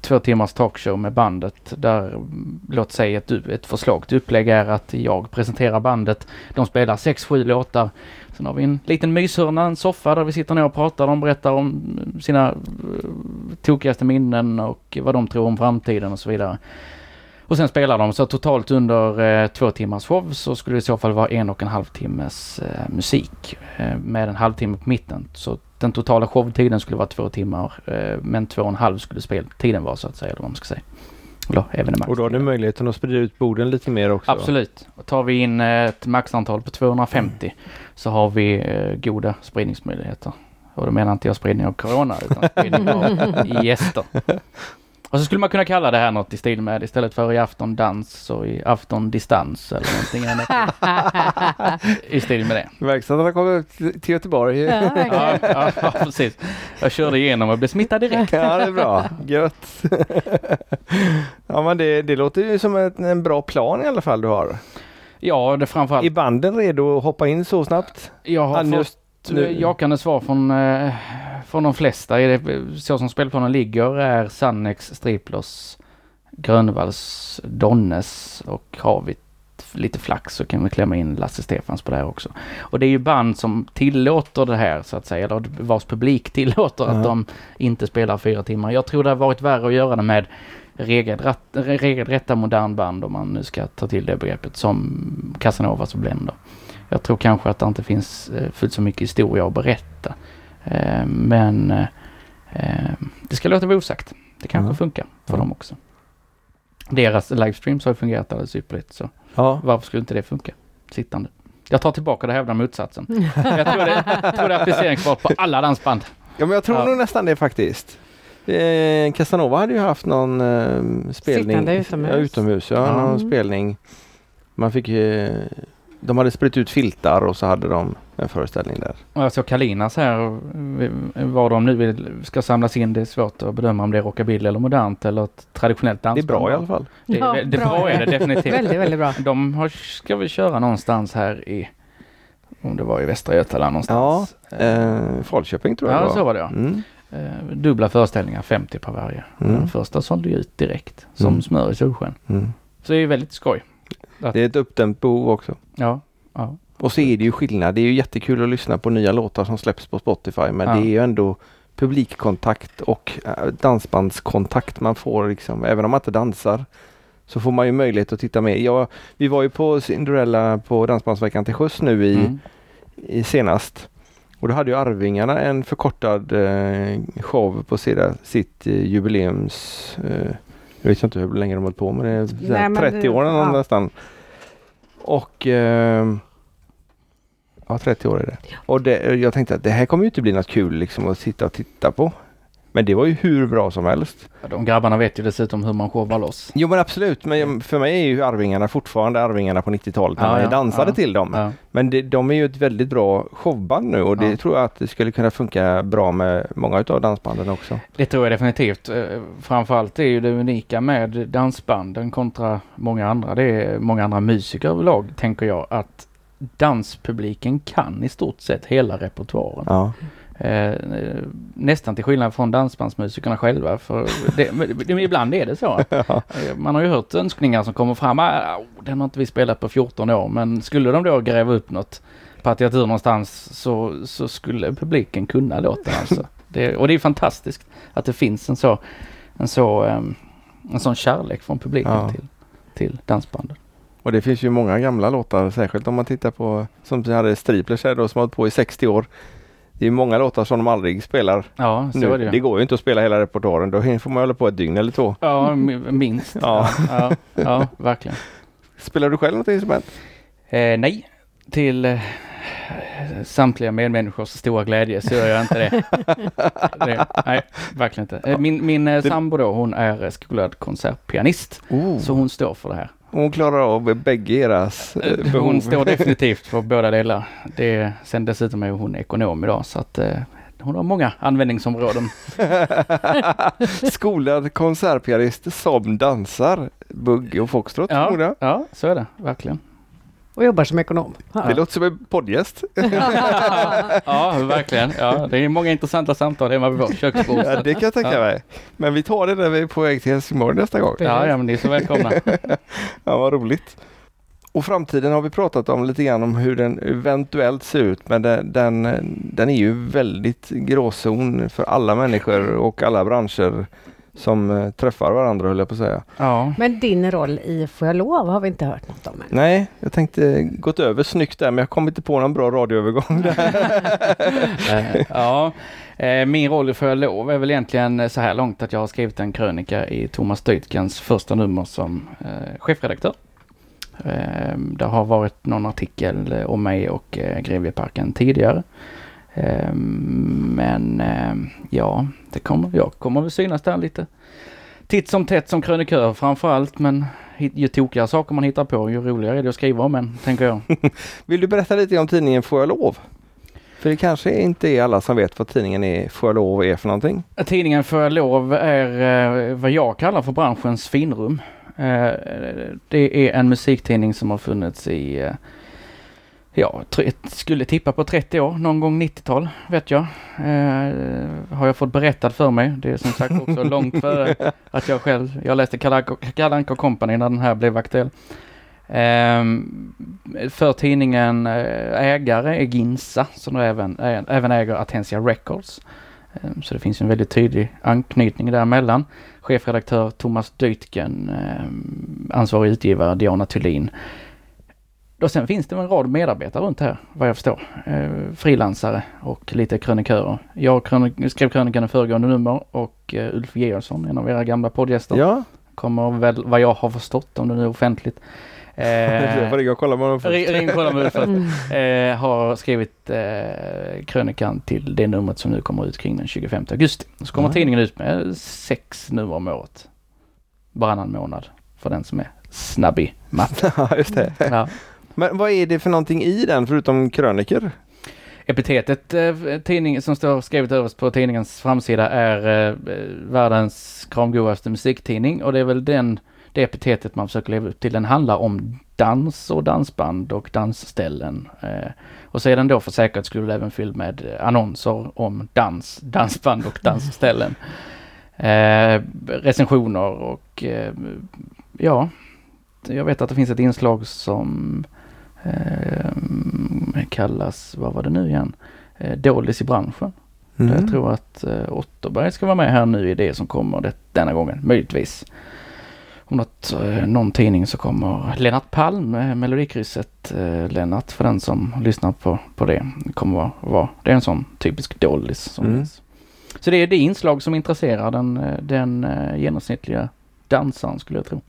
2 timmars talkshow med bandet, där låt säga att ett förslag till upplägg är att jag presenterar bandet, de spelar 6-7 låtar, sen har vi en liten myshörna, en soffa där vi sitter ner och pratar, de berättar om sina tokigaste minnen och vad de tror om framtiden och så vidare. Och sen spelar de, så totalt under 2 timmars show så skulle det i så fall vara 1,5 timmes musik med 1,5 timme på mitten. Så den totala showtiden skulle vara 2 timmar, men 2,5 skulle speltiden vara så att säga, eller vad man ska säga. Och då har du möjligheten att sprida ut borden lite mer också? Absolut. Och tar vi in ett maxantal på 250 så har vi goda spridningsmöjligheter. Och då menar inte jag spridning av corona utan spridning av gäster. Och så skulle man kunna kalla det här något i stil med, istället för i afton dans så i afton distans eller någonting annat. I stil med det. Verksamheten kommer till Göteborg. Ja, precis. Jag körde igenom och blev smittad direkt. Ja, det är bra. Gött. Ja, men det låter ju som en bra plan i alla fall du har. Ja, det framförallt. Är banden redo att hoppa in så snabbt? Jag kan svara från de flesta. Är det, så som spelplanen ligger är Sannex, Striplus, Grönvalls, Donnez, och har vi lite flax så kan vi klämma in Lasse Stefans på det här också. Och det är ju band som tillåter det här så att säga, eller vars publik tillåter att de inte spelar 4 timmar. Jag tror det har varit värre att göra det med regelrätta modern band, om man nu ska ta till det begreppet, som Casanovas och Blender. Jag tror kanske att det inte finns fullt så mycket historia att berätta. Men det ska låta vara osagt. Det kanske funkar för dem också. Deras livestreams har fungerat alldeles ypperligt. Så varför skulle inte det funka? Sittande. Jag tar tillbaka det och hävdar motsatsen. Jag tror det är appliceringsbart på alla dansband. Ja, men jag tror nog nästan det faktiskt. Casanova hade ju haft någon spelning. Sittande utomhus. Ja, utomhus. Ja, någon spelning. Man fick de hade spritt ut filtar och så hade de en föreställning där. Och jag såg Kalinas här, var de nu vill, ska samlas in. Det är svårt att bedöma om det är rockabilly eller modernt eller ett traditionellt dansband. Det är bra i alla fall. Ja, det är bra är det definitivt. Väldigt, väldigt bra. De har, ska vi köra någonstans här i, om det var i Västra Götaland någonstans. Ja, Falköping tror jag. Ja, så var det. Ja. Mm. Dubbla föreställningar, 50 på varje. Mm. Den första sålde ju ut direkt som smör i solsken. Mm. Så det är väldigt skoj. Det är ett uppdämt behov också. Ja, ja. Och så är det ju skillnad. Det är ju jättekul att lyssna på nya låtar som släpps på Spotify. Men det är ju ändå publikkontakt och dansbandskontakt man får. Liksom. Även om man inte dansar så får man ju möjlighet att titta med. Ja, vi var ju på Cinderella på Dansbandsveckan till sjöss nu i senast. Och då hade ju Arvingarna en förkortad show på sitt jubileums... Jag vet inte hur länge de hållit på, men det är 30 år nästan. Och 30 år är det. Ja. Och jag tänkte att det här kommer ju inte bli något kul liksom, att sitta och titta på. Men det var ju hur bra som helst. Ja, de grabbarna vet ju dessutom hur man showar loss. Jo men absolut, men för mig är ju Arvingarna fortfarande Arvingarna på 90-talet. Ja, när jag dansade till dem. Ja. Men de är ju ett väldigt bra showband nu och det tror jag att det skulle kunna funka bra med många av dansbanden också. Det tror jag definitivt. Framförallt är ju det unika med dansbanden kontra många andra. Det är många andra musiker överlag, tänker jag, att danspubliken kan i stort sett hela repertoaren. Ja. Nästan till skillnad från dansbandsmusikerna själva, för ibland är det så. Man har ju hört önskningar som kommer fram, den har inte vi spelat på 14 år, men skulle de då gräva upp något partiatur någonstans så skulle publiken kunna låta alltså. Och det är fantastiskt att det finns en sån kärlek från publiken till dansbanden. Och det finns ju många gamla låtar, särskilt om man tittar på som vi hade Striplers här då, som har hållit på i 60 år. Det är många låtar som de aldrig spelar. Ja, så nu. Är det. Det går ju inte att spela hela repertoaren. Då får man hålla på ett dygn eller två. Ja, minst. ja, verkligen. Spelar du själv något instrument? Nej. Till samtliga medmänniskors stora glädje så gör jag inte det. Nej, verkligen inte. Min sambo då, hon är skolad konsertpianist. Oh. Så hon står för det här. Hon klarar av bägge eras behov. Hon står definitivt för båda delar. Sen dessutom är hon ekonom idag, så att hon har många användningsområden. Skolad konsertpianist som dansar bugg och foxtrot. Ja, så är det, verkligen. Och jobbar som ekonom. Det låter som en poddgäst. Ja, verkligen. Ja, det är många intressanta samtal hemma vid vårt köksbord. Ja, det kan jag tänka mig. Men vi tar det när vi är på väg till Helsingborg nästa gång. Ja, men ni är så välkomna. Ja, vad roligt. Och framtiden har vi pratat om lite grann, om hur den eventuellt ser ut. Men den är ju väldigt gråzon för alla människor och alla branscher som träffar varandra, höll jag på att säga. Ja. Men din roll i Får jag lov har vi inte hört något om än. Nej, jag tänkte gått över snyggt där, men jag kom inte på någon bra radioövergång där. Ja, min roll i Får jag lov är väl egentligen så här långt att jag har skrivit en krönika i Thomas Dötkens första nummer som chefredaktör. Det har varit någon artikel om mig och Grevie Parken tidigare. Men ja, jag kommer väl synas där lite titt som tätt som krönikör framförallt, men ju tokigare saker man hittar på, ju roligare är det att skriva om än, tänker jag. Vill du berätta lite om tidningen Får jag lov? För det kanske inte är alla som vet vad tidningen är, Får jag lov är för någonting? Tidningen Får jag lov är vad jag kallar för branschens finrum. Det är en musiktidning som har funnits i... Ja, skulle tippa på 30 år, någon gång 90-tal, vet jag. Har jag fått berättat för mig. Det är som sagt också långt före att jag själv... Jag läste Kalle Anka Company när den här blev aktuell. För tidningen ägare är Ginza, som även äger Atencia Records. Så det finns en väldigt tydlig anknytning däremellan. Chefredaktör Thomas Dötken, ansvarig utgivare Diana Thulin. Och sen finns det en rad medarbetare runt här, vad jag förstår. Frilansare och lite krönikörer. Jag skrev krönikan i föregående nummer och Ulf Georgsson, en av era gamla poddgäster, kommer väl, vad jag har förstått om det nu offentligt, Jag får ringa och kolla med honom först. Har skrivit krönikan till det numret som nu kommer ut kring den 25 augusti. Så kommer tidningen ut med 6 nummer om året. Varannan månad för den som är snabb i matten. Ja, just det. Ja. Men vad är det för någonting i den förutom kröniker? Epitetet tidning, som står skrivet överst på tidningens framsida är världens kramgodaste musiktidning, och det är väl det epitetet man försöker leva upp till. Den handlar om dans och dansband och dansställen. Och sedan då för säkerhets skull även fylld med annonser om dans, dansband och dansställen. Recensioner och ja, jag vet att det finns ett inslag som kallas, vad var det nu igen? Dålis i branschen. Mm. Jag tror att Otterberg ska vara med här nu i det som kommer denna gången, möjligtvis. Om någon tidning så kommer Lennart Palm, Melodikrysset Lennart, för den som lyssnar på det, kommer vara. Det är en sån typisk dålis som finns. Så det är det inslag som intresserar den genomsnittliga dansaren, skulle jag tro.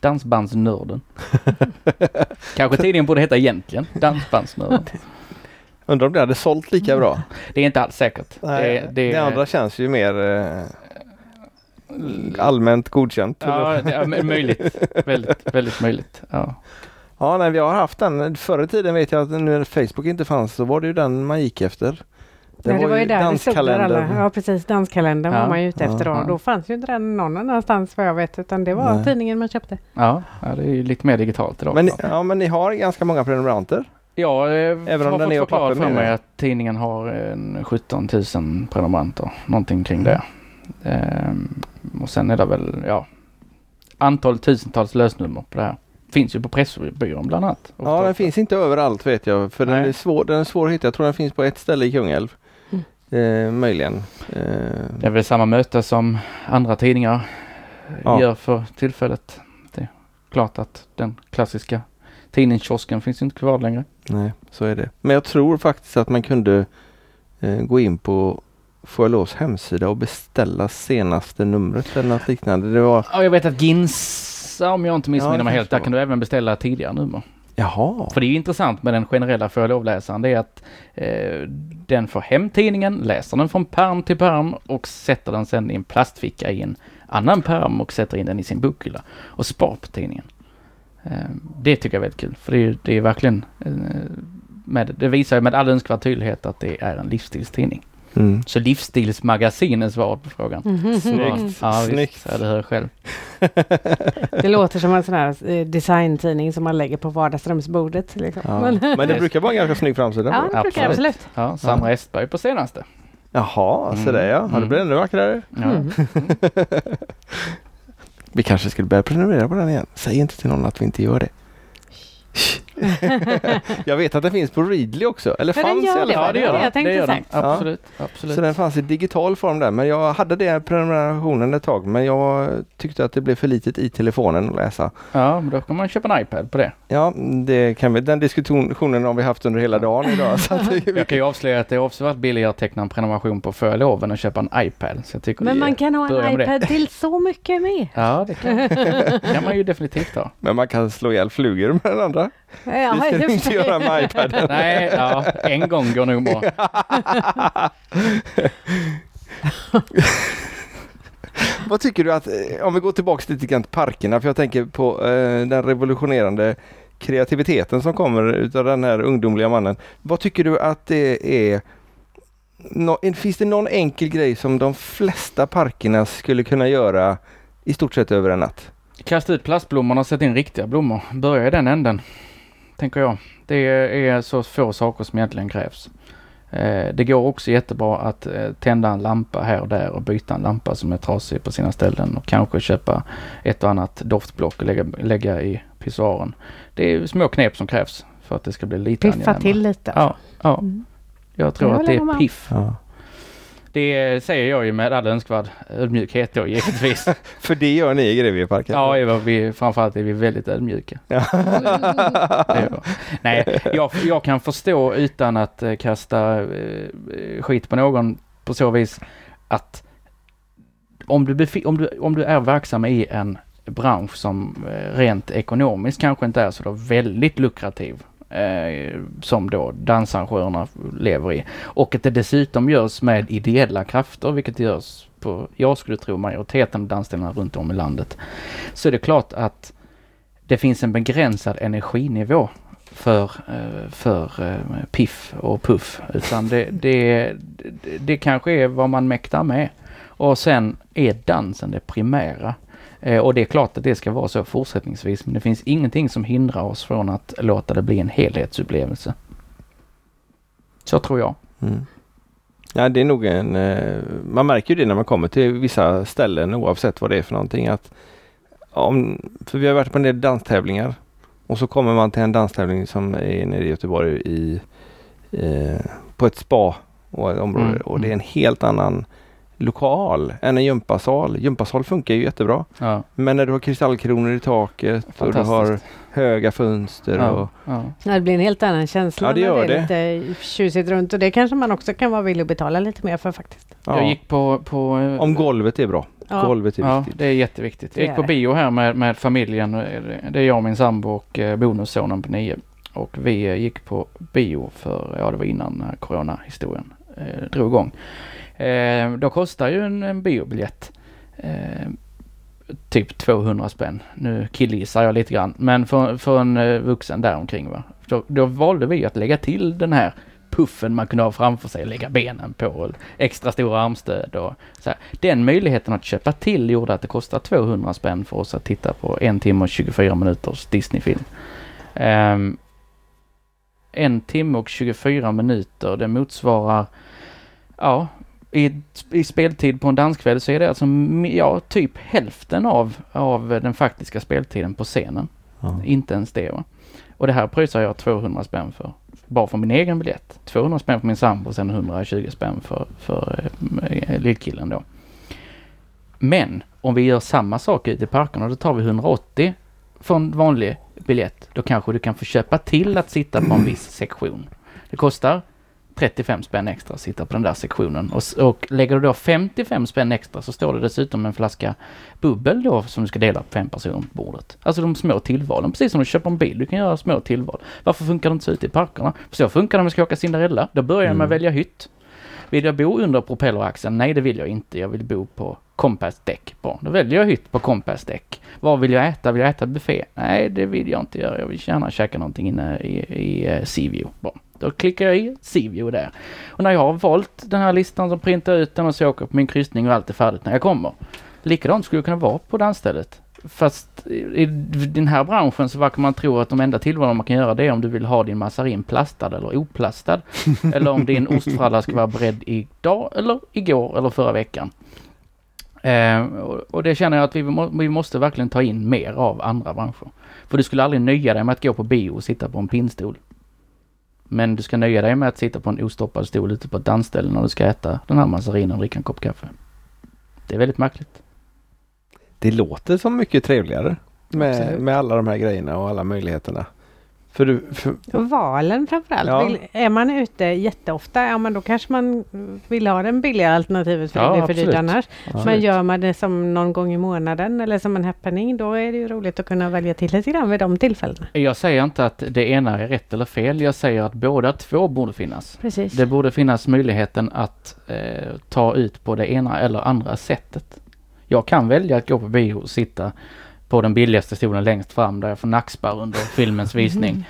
Dansbandsnörden. Kanske tidningen borde heta egentligen Dansbandsnörden. Undrar om det hade sålt lika bra. Det är inte alls säkert. Nej, det andra känns ju mer allmänt godkänt. Ja, det är möjligt. Väldigt, väldigt möjligt. Ja. Ja, när vi har haft den. Förr i tiden vet jag att när Facebook inte fanns så var det ju den man gick efter. Det var ju danskalendern. Ja, precis. Danskalendern var man ju ute efter. Då fanns ju inte den någon annanstans, vad jag vet. Utan det var tidningen man köpte. Ja, det är ju lite mer digitalt idag. Men ni har ganska många prenumeranter. Ja, även om den är förklarad för mig att tidningen har 17 000 prenumeranter. Någonting kring det. Och sen är det väl, antal tusentals lösnummer på det här. Finns ju på Pressbyrån bland annat. Ja, den finns inte överallt vet jag. För den är svår att hitta. Jag tror den finns på ett ställe i Kungälv. Möjligen. Det är väl samma möte som andra tidningar gör för tillfället. Det är klart att den klassiska tidningskiosken finns inte kvar längre. Nej, så är det. Men jag tror faktiskt att man kunde gå in på Får jag lovs hemsida och beställa senaste numret eller något liknande. Ja, jag vet att Ginza, om jag inte missminner mig helt, där kan du även beställa tidigare nummer. Jaha. För det är ju intressant med den generella Får jag lov-läsaren, det är att den får hem tidningen, läser den från pärm till pärm och sätter den sedan i en plastficka i en annan pärm och sätter in den i sin bokhylla och spar på tidningen. Det tycker jag är väldigt kul, för det är verkligen det visar ju med all önskvärd tydlighet att det är en livsstilstidning. Mm. Så livsstilsmagasinens svar på frågan. Mm-hmm. Snyggt. Ja, visst, jag hör själv. Det låter som en sån här designtidning som man lägger på vardagsrumsbordet. Liksom. Ja. Men det brukar vara en ganska snygg framsida. Ja, det brukar absolut. Ja, Sandra Estberg på senaste. Jaha, så det det blir ännu vackrare. Ja. Mm. Vi kanske skulle börja prenumerera på den igen. Säg inte till någon att vi inte gör det. Jag vet att den finns på Readly också. Eller men fanns i alla fall. Det gör den. Absolut. Så den fanns i digital form där. Men jag hade den prenumerationen ett tag. Men jag tyckte att det blev för litet i telefonen att läsa. Ja, men då kan man köpa en iPad på det. Ja, det kan vi. Den diskussionen har vi haft under hela dagen idag. Så att jag kan ju avslöja att det är avsevärt billigare att teckna en prenumeration på förloven och köpa en iPad. Så jag tycker men man kan ha en iPad till så mycket mer. Ja, det kan man ju definitivt ha. Men man kan slå ihjäl flugor med den andra. Ja, vi ska inte göra med iPaden. Nej, en gång går nog bra. Vad tycker du att, om vi går tillbaka lite grann till parkerna, för jag tänker på den revolutionerande kreativiteten som kommer utav den här ungdomliga mannen. Vad tycker du att det är? Finns det någon enkel grej som de flesta parkerna skulle kunna göra i stort sett över en natt? Kasta ut plastblommorna och sätta in riktiga blommor. Börja i den änden, tänker jag. Det är så få saker som egentligen krävs. Det går också jättebra att tända en lampa här och där och byta en lampa som är trasig på sina ställen och kanske köpa ett och annat doftblock och lägga i pissoaren. Det är små knep som krävs för att det ska bli lite annorlunda. Piffa till lite. Ja. Mm. Jag tror att det är piff. Ja. Det säger jag ju med all önskvärd ödmjukhet då, givetvis. För det gör ni i Grevie Parken? Ja, framförallt är vi väldigt ödmjuka. Nej, jag kan förstå utan att kasta skit på någon på så vis att om du är verksam i en bransch som rent ekonomiskt kanske inte är så då väldigt lukrativ, som då dansarrangörerna lever i. Och att det dessutom görs med ideella krafter, vilket görs på, jag skulle tro, majoriteten av dansställena runt om i landet. Så är det klart att det finns en begränsad energinivå för piff och puff. Utan det kanske är vad man mäktar med. Och sen är dansen det primära. Och det är klart att det ska vara så fortsättningsvis. Men det finns ingenting som hindrar oss från att låta det bli en helhetsupplevelse. Så tror jag. Mm. Ja, det är nog en... Man märker ju det när man kommer till vissa ställen, oavsett vad det är för någonting. Att för vi har varit på en del danstävlingar. Och så kommer man till en danstävling som är nere i Göteborg på ett spa och ett område. Mm. Och det är en helt annan lokal än en gympasal. Gympasal funkar ju jättebra. Ja. Men när du har kristallkronor i taket och du har höga fönster. Ja. Och ja. Det blir en helt annan känsla. Ja, det gör det. Det är lite tjusigt runt. Och det kanske man också kan vara villig att betala lite mer för faktiskt. Ja. Jag gick på om golvet är bra. Ja. Golvet är viktigt. Ja, det är jätteviktigt. Jag gick på bio här med familjen. Det är jag, min sambo och bonussonen på 9. Och vi gick på bio för, det var innan coronahistorien drog igång. Då kostar ju en biobiljett typ 200 spänn. Nu killgissar jag lite grann. Men för en vuxen däromkring, va? Då valde vi att lägga till den här puffen man kunde ha framför sig, lägga benen på, extra stora armstöd och så här. Den möjligheten att köpa till gjorde att det kostade 200 spänn för oss att titta på 1 timme och 24 minuters Disneyfilm. 1 timme och 24 minuter, det motsvarar i speltid på en danskväll, så är det alltså typ hälften av den faktiska speltiden på scenen. Ja. Inte ens det, va? Och det här pröjsar jag 200 spänn för. Bara för min egen biljett. 200 spänn för min sambo och sen 120 spänn för lillkillen då. Men om vi gör samma sak ute i parken och då tar vi 180 för en vanlig biljett. Då kanske du kan få köpa till att sitta på en viss sektion. Det kostar 35 spänn extra att sitta på den där sektionen. Och lägger du då 55 spänn extra så står det dessutom en flaska bubbel då som du ska dela på 5 personer på bordet. Alltså de små tillvalen. Precis som du köper en bil, du kan göra små tillval. Varför funkar det inte så ute i parkerna? För så funkar det om jag ska åka Cinderella. Då börjar jag med att välja hytt. Vill jag bo under propelleraxeln? Nej, det vill jag inte. Jag vill bo på kompassdäck. Då väljer jag hytt på kompassdäck. Vad vill jag äta? Vill jag äta buffé? Nej, det vill jag inte göra. Jag vill gärna käka någonting inne i Seaview. Då klickar jag i Seaview där. Och när jag har valt den här listan så printar jag ut den och så åker på min kryssning och allt är färdigt när jag kommer. Likadant skulle jag kunna vara på dansstället. Fast i den här branschen så verkar man tro att de enda tillvalen man kan göra det är om du vill ha din massarin plastad eller oplastad. Eller om din ostfralla ska vara beredd idag eller igår eller förra veckan. Och det känner jag att vi måste verkligen ta in mer av andra branscher. För du skulle aldrig nöja dig med att gå på bio och sitta på en pinstol. Men du ska nöja dig med att sitta på en ostoppad stol ute på ett dansställe när du ska äta den här massarinen och dricka en kopp kaffe. Det är väldigt märkligt. Det låter som mycket trevligare med alla de här grejerna och alla möjligheterna. Valen framförallt. Ja. Är man ute jätteofta, men då kanske man vill ha den billiga alternativet för det är för dyrt annars. Absolut. Men gör man det som någon gång i månaden eller som en happening, då är det ju roligt att kunna välja till lite grann vid de tillfällena. Jag säger inte att det ena är rätt eller fel. Jag säger att båda två borde finnas. Precis. Det borde finnas möjligheten att ta ut på det ena eller andra sättet. Jag kan välja att gå på bio och sitta på den billigaste stolen längst fram där jag får nackspärr under filmens visning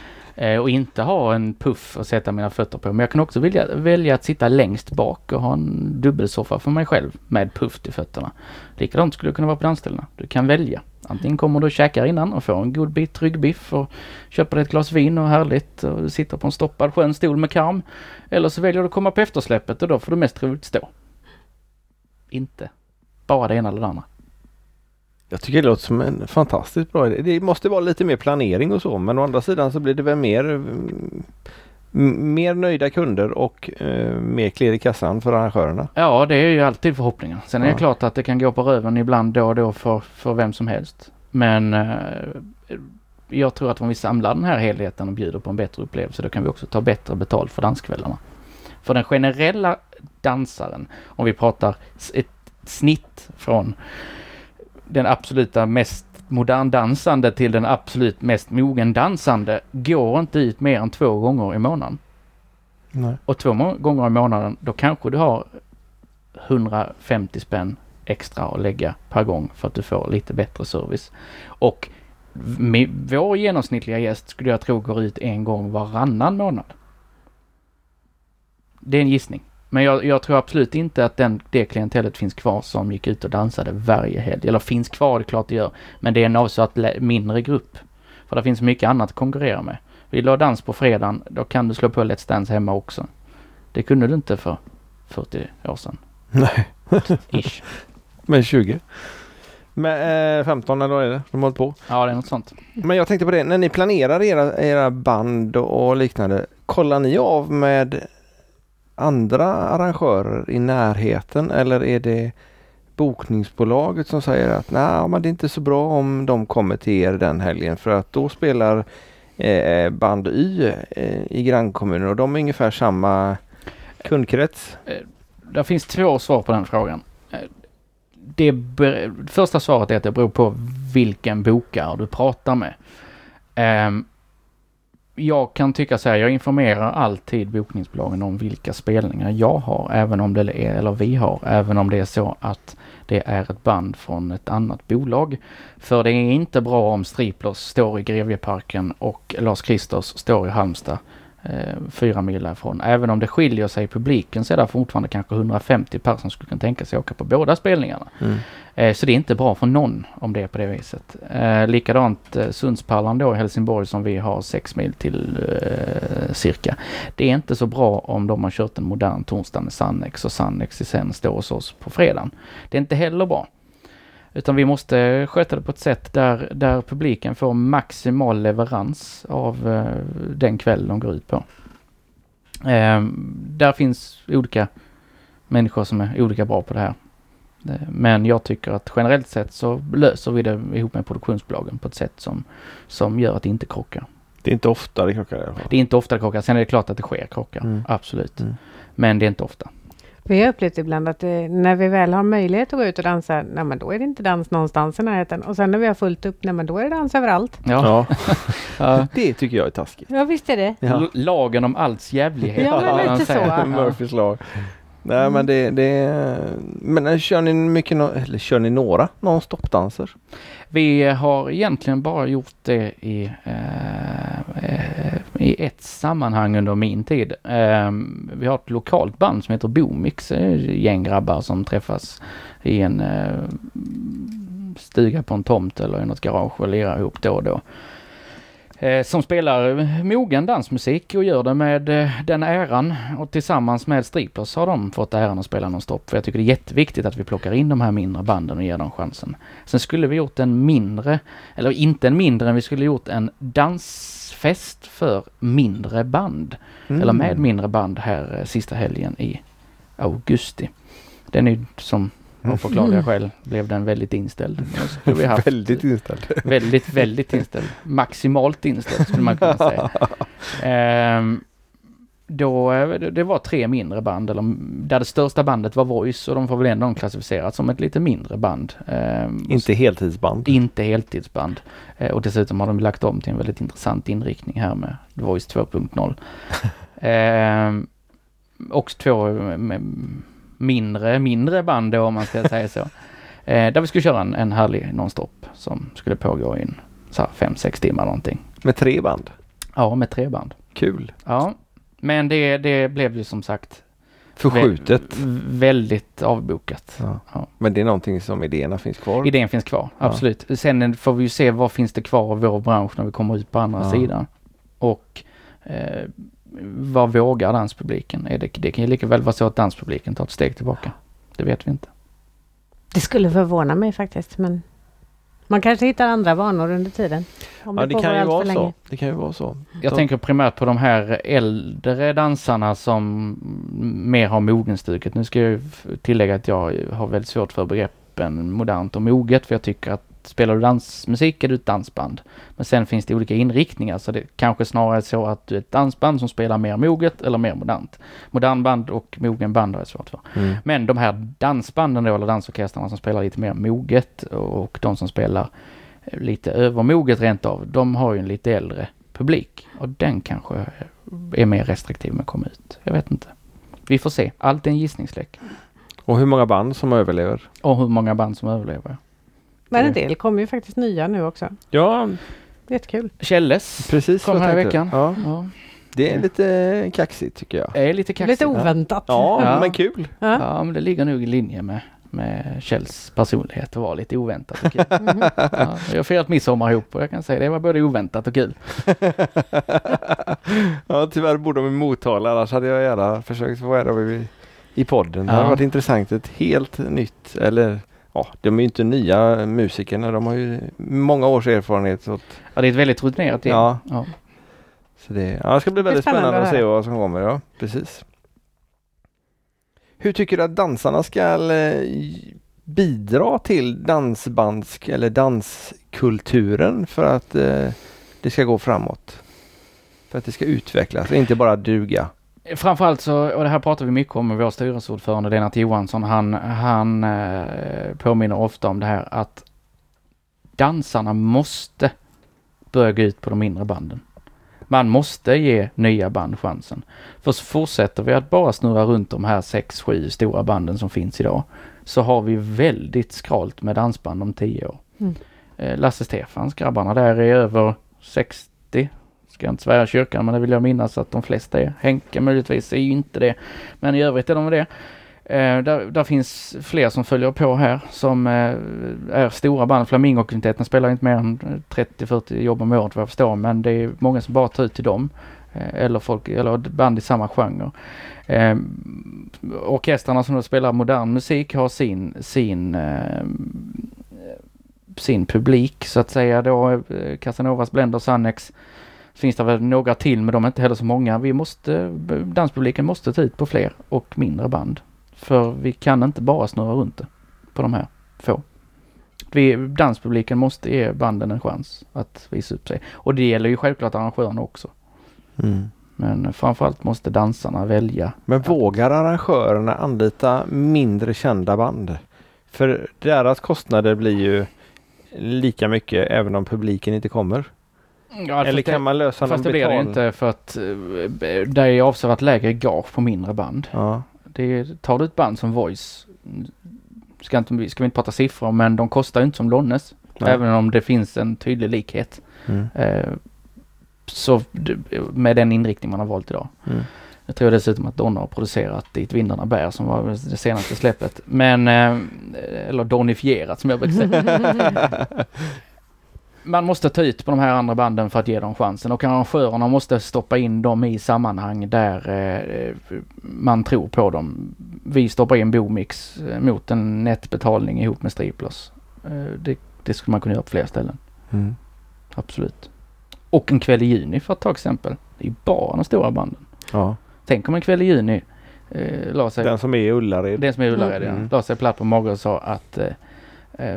och inte ha en puff att sätta mina fötter på. Men jag kan också välja att sitta längst bak och ha en dubbelsoffa för mig själv med puff till fötterna. Likadant skulle det kunna vara på dansställena. Du kan välja. Antingen kommer du och käkar innan och får en god bit ryggbiff och köper ett glas vin och härligt och du sitter på en stoppad skön stol med karm. Eller så väljer du att komma på eftersläppet och då får du mest roligt stå. Inte bara det ena eller det andra. Jag tycker det låter som en fantastiskt bra idé. Det måste vara lite mer planering och så. Men å andra sidan så blir det väl mer nöjda kunder och mer klirr i kassan för arrangörerna. Ja, det är ju alltid förhoppningen. Sen är det klart att det kan gå på röven ibland då och då för vem som helst. Men jag tror att om vi samlar den här helheten och bjuder på en bättre upplevelse, då kan vi också ta bättre betal för danskvällarna. För den generella dansaren, om vi pratar ett snitt från den absoluta mest modern dansande till den absolut mest mogen dansande går inte ut mer än 2 gånger i månaden. Nej. Och 2 gånger i månaden, då kanske du har 150 spänn extra att lägga per gång för att du får lite bättre service. Och vår genomsnittliga gäst skulle jag tro går ut 1 gång varannan månad. Det är en gissning. Men jag tror absolut inte att det klientellet finns kvar som gick ut och dansade varje helg. Eller finns kvar, det är klart det gör. Men det är en avsatt mindre grupp. För det finns mycket annat att konkurrera med. Vill du ha dans på fredagen, då kan du slå på Let's Dance hemma också. Det kunde du inte för 40 år sedan. Nej. Ish. Men 20. Men 15 eller vad är det? De har hållit på. Ja, det är något sånt. Men jag tänkte på det. När ni planerar era band och liknande, kollar ni av med andra arrangörer i närheten, eller är det bokningsbolaget som säger att nej, men det är inte så bra om de kommer till er den helgen för att då spelar band Y i grannkommunen och de är ungefär samma kundkrets? Det finns 2 svar på den frågan. Det första svaret är att det beror på vilken bokare du pratar med. Jag kan tycka så här, jag informerar alltid bokningsbolagen om vilka spelningar jag har, även om det är, eller vi har, även om det är så att det är ett band från ett annat bolag. För det är inte bra om Striplers står i Grevie Parken och Lars Kristers står i Halmstad 4 mil ifrån. Även om det skiljer sig i publiken så är det fortfarande kanske 150 personer som skulle kunna tänka sig åka på båda spelningarna. Mm. Så det är inte bra för någon om det är på det viset. Likadant Sundsparlan då i Helsingborg som vi har 6 mil till cirka. Det är inte så bra om de har kört en modern torsdag med Sannex och Sannex i sen står hos oss på fredagen. Det är inte heller bra. Utan vi måste sköta det på ett sätt där publiken får maximal leverans av den kväll de går ut på. Där finns olika människor som är olika bra på det här. Men jag tycker att generellt sett så löser vi det ihop med produktionsbolagen på ett sätt som gör att det inte krockar. Det är inte ofta det krockar i alla fall. Det är inte ofta det krockar. Sen är det klart att det sker krockar. Mm. Absolut. Mm. Men det är inte ofta. Vi har upplevt ibland att när vi väl har möjlighet att gå ut och dansa, nej men då är det inte dans någonstans i närheten. Och sen när vi har fullt upp, nej men då är det dans överallt. Ja. Ja. Det tycker jag är taskigt. Ja, visst är det. Ja. Lagen om alls jävlighet. Ja, men lite så. Murphys lag. Nej, men men kör ni några non-stop-danser? Vi har egentligen bara gjort det i ett sammanhang under min tid. Vi har ett lokalt band som heter Bomix, gänggrabbar som träffas i en stuga på en tomt eller i något garage och lirar ihop då och då. Som spelar mogen dansmusik och gör det med den äran, och tillsammans med Striplers har de fått äran att spela non-stop, för jag tycker det är jätteviktigt att vi plockar in de här mindre banden och ger dem chansen. Sen skulle vi gjort vi skulle gjort en dansfest för mindre band eller med mindre band här sista helgen i augusti. Den är som av förklarliga skäl blev den väldigt inställd. Vi haft väldigt, väldigt inställd. Maximalt inställd skulle man kunna säga. Då det var 3 mindre band, eller där det största bandet var Voice, och de får väl ändå klassificerat som ett lite mindre band. Inte heltidsband. Och dessutom har de lagt om till en väldigt intressant inriktning här med Voice 2.0. Och 2 mindre band då, om man ska säga så. Där vi skulle köra en härlig non-stop som skulle pågå i 5-6 timmar någonting. Med 3 band? Ja, med 3 band. Kul. Ja, men det blev ju som sagt förskjutet. Väldigt avbokat. Ja. Ja. Men det är någonting som idéerna finns kvar? Idén finns kvar, absolut. Ja. Sen får vi ju se vad finns det kvar av vår bransch när vi kommer ut på andra sidan. Och vad vågar danspubliken? Det kan ju lika väl vara så att danspubliken tar ett steg tillbaka. Det vet vi inte. Det skulle förvåna mig faktiskt, men man kanske hittar andra vanor under tiden. Det kan ju vara så. Jag tänker primärt på de här äldre dansarna som mer har mogenstuket. Nu ska jag tillägga att jag har väldigt svårt för begreppen modernt och moget, för jag tycker att spelar du dansmusik är du ett dansband. Men sen finns det olika inriktningar, så det kanske snarare är så att du är ett dansband som spelar mer moget eller mer modernt. Modern band och mogen band är svårt för. Mm. Men de här dansbanden då, eller dansorkestrarna som spelar lite mer moget, och de som spelar lite övermoget rent av, de har ju en lite äldre publik och den kanske är mer restriktiv med att komma ut. Jag vet inte. Vi får se. Allt är en gissningslek. Och hur många band som överlever. Men en del kommer ju faktiskt nya nu också. Ja. Jättekul. Källes precis kom här i veckan. Ja. Ja. Det är lite kaxigt tycker jag. Det är lite kaxigt. Lite oväntat. Ja, ja. Men kul. Ja. Ja, men det ligger nog i linje med Kjells personlighet och var lite oväntat och kul. Ja, jag firat midsommar ihop och jag kan säga det var både oväntat och kul. Ja, tyvärr borde de i Motala, annars hade jag gärna försökt vara där i podden. Ja. Det har varit intressant, ett helt nytt, eller ja, de är ju inte nya musikerna, de har ju många års erfarenhet. Så att, ja, det är ett väldigt rutinerat gäng. Ja. Ja. Så det ska bli väldigt spännande att se vad som kommer. Ja, precis. Hur tycker du att dansarna ska bidra till dansbandsk eller danskulturen för att det ska gå framåt? För att det ska utvecklas, inte bara duga? Framförallt så, och det här pratar vi mycket om med vår styrelseordförande Lennart Johansson, han påminner ofta om det här att dansarna måste börja gå ut på de mindre banden. Man måste ge nya band chansen. För så fortsätter vi att bara snurra runt de här 6-7 stora banden som finns idag, så har vi väldigt skralt med dansband om 10 år. Mm. Lasse Stefans grabbarna där är över 60. Ska inte svära kyrkan, men det vill jag minnas att de flesta är. Henke möjligtvis är ju inte det. Men i övrigt är de det. Där finns fler som följer på här som är stora band. Flamingokvintet spelar inte mer än 30-40 jobb om året vad jag förstår, men det är många som bara tar ut till dem eller band i samma genre. Orkestrarna som då spelar modern musik har sin publik så att säga då. Casanovas, Blender, Sannex, finns det väl några till, men de är inte heller så många. Danspubliken måste ta ut på fler och mindre band. För vi kan inte bara snurra runt det på de här få. Danspubliken måste ge banden en chans att visa upp sig. Och det gäller ju självklart arrangörerna också. Mm. Men framförallt måste dansarna välja. Men vågar arrangörerna anlita mindre kända band? För deras kostnader blir ju lika mycket även om publiken inte kommer. Ja, eller kan man lösa någon betal? Fast det blir det inte, för att det är avsevärt lägre gage på mindre band. Ja. Tar du ett band som Voice, ska vi inte prata siffror, men de kostar ju inte som Donnez. Nej. Även om det finns en tydlig likhet. Mm. Så med den inriktning man har valt idag. Mm. Jag tror dessutom att Donna har producerat Dit vindarna bär, som var det senaste släppet. Men, eller donifierat som jag brukar säga. Man måste ta ut på de här andra banden för att ge dem chansen. Och arrangörerna måste stoppa in dem i sammanhang där man tror på dem. Vi stoppar in Bomix mot en nätbetalning ihop med Striplers. Det skulle man kunna göra på fler ställen. Mm. Absolut. Och en kväll i juni för att ta exempel. Det är bara de stora banden. Ja. Tänk om en kväll i juni Den som är Ullared la sig platt på magen och sa att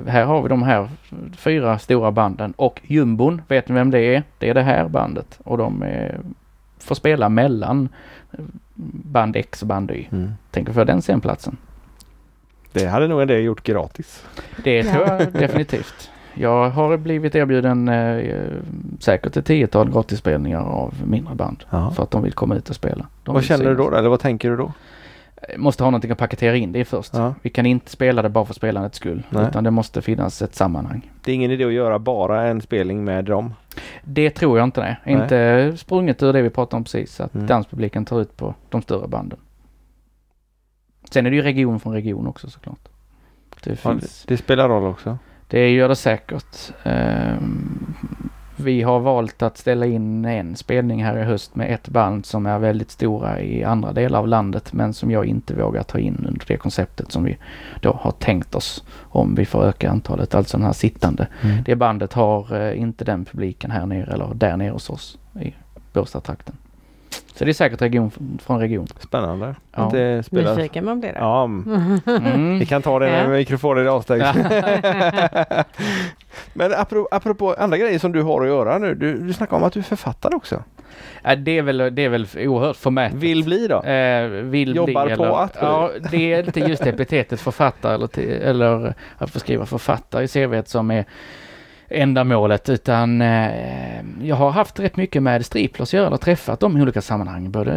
här har vi de här 4 stora banden och jumbon, vet ni vem det är? Det är det här bandet och de får spela mellan band X och band Y. Mm. Tänker för den scenplatsen. Det hade nog en del gjort gratis. Det tror jag definitivt. Jag har blivit erbjuden säkert ett 10-tal gratisspelningar av mindre band. Aha. För att de vill komma ut och spela. Vad känner du då? Eller vad tänker du då? Måste ha någonting att paketera in det i först. Ja. Vi kan inte spela det bara för spelandets skull. Nej. Utan det måste finnas ett sammanhang. Det är ingen idé att göra bara en spelning med dem? Det tror jag inte, nej. Inte sprunget ur det vi pratade om precis. Att danspubliken tar ut på de större banden. Sen är det ju region från region också såklart. Det spelar roll också? Det gör det säkert. Vi har valt att ställa in en spelning här i höst med ett band som är väldigt stora i andra delar av landet, men som jag inte vågar ta in under det konceptet som vi då har tänkt oss om vi får öka antalet, alltså den här sittande. Mm. Det bandet har inte den publiken här nere eller där nere hos oss i Båstad-trakten. Så det är säkert region från region. Spännande. Ja. Det spelar. Nyfiken man blir det. Ja. Mm. Vi kan ta det med mikrofonen i avsteg. Men apropå andra grejer som du har att göra nu. Du snackar om att du är författare också. Det är väl oerhört förmätet. Vill bli då? Jobbar bli, eller, på att bli. Ja, det är inte just epitetet författare eller att skriva författare i CV som är ändamålet, utan jag har haft rätt mycket med Striplers att göra och träffat dem i olika sammanhang, både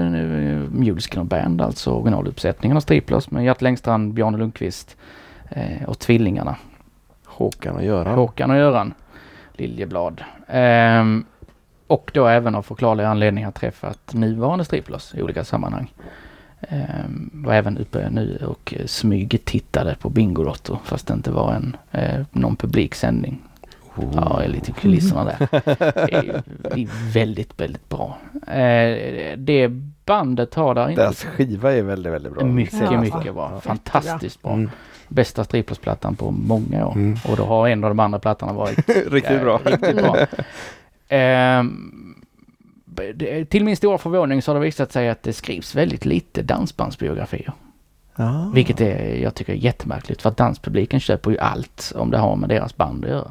Muleskin och Band, alltså originaluppsättningen av Striplers med Hjärt Längstrand, Björn Lundqvist och tvillingarna Håkan och Göran Liljeblad, och då även av förklarliga anledningar träffat nuvarande Striplers i olika sammanhang. Var även uppe nu och smygtittade på Bingorotto, fast det inte var någon publiksändning. Ja, lite kulisserna där. Det är väldigt, väldigt bra. Det bandet har där inte... Deras skiva är väldigt, väldigt bra. Mycket bra. Fantastiskt bra. Mm. Bästa Striplus-plattan på många år. Mm. Och då har en av de andra plattorna varit riktigt bra. Riktigt bra. Till min stora förvåning så har det visat sig att det skrivs väldigt lite dansbandsbiografier. Ah. Vilket jag tycker är jättemärkligt, för att danspubliken köper ju allt om det har med deras band att göra.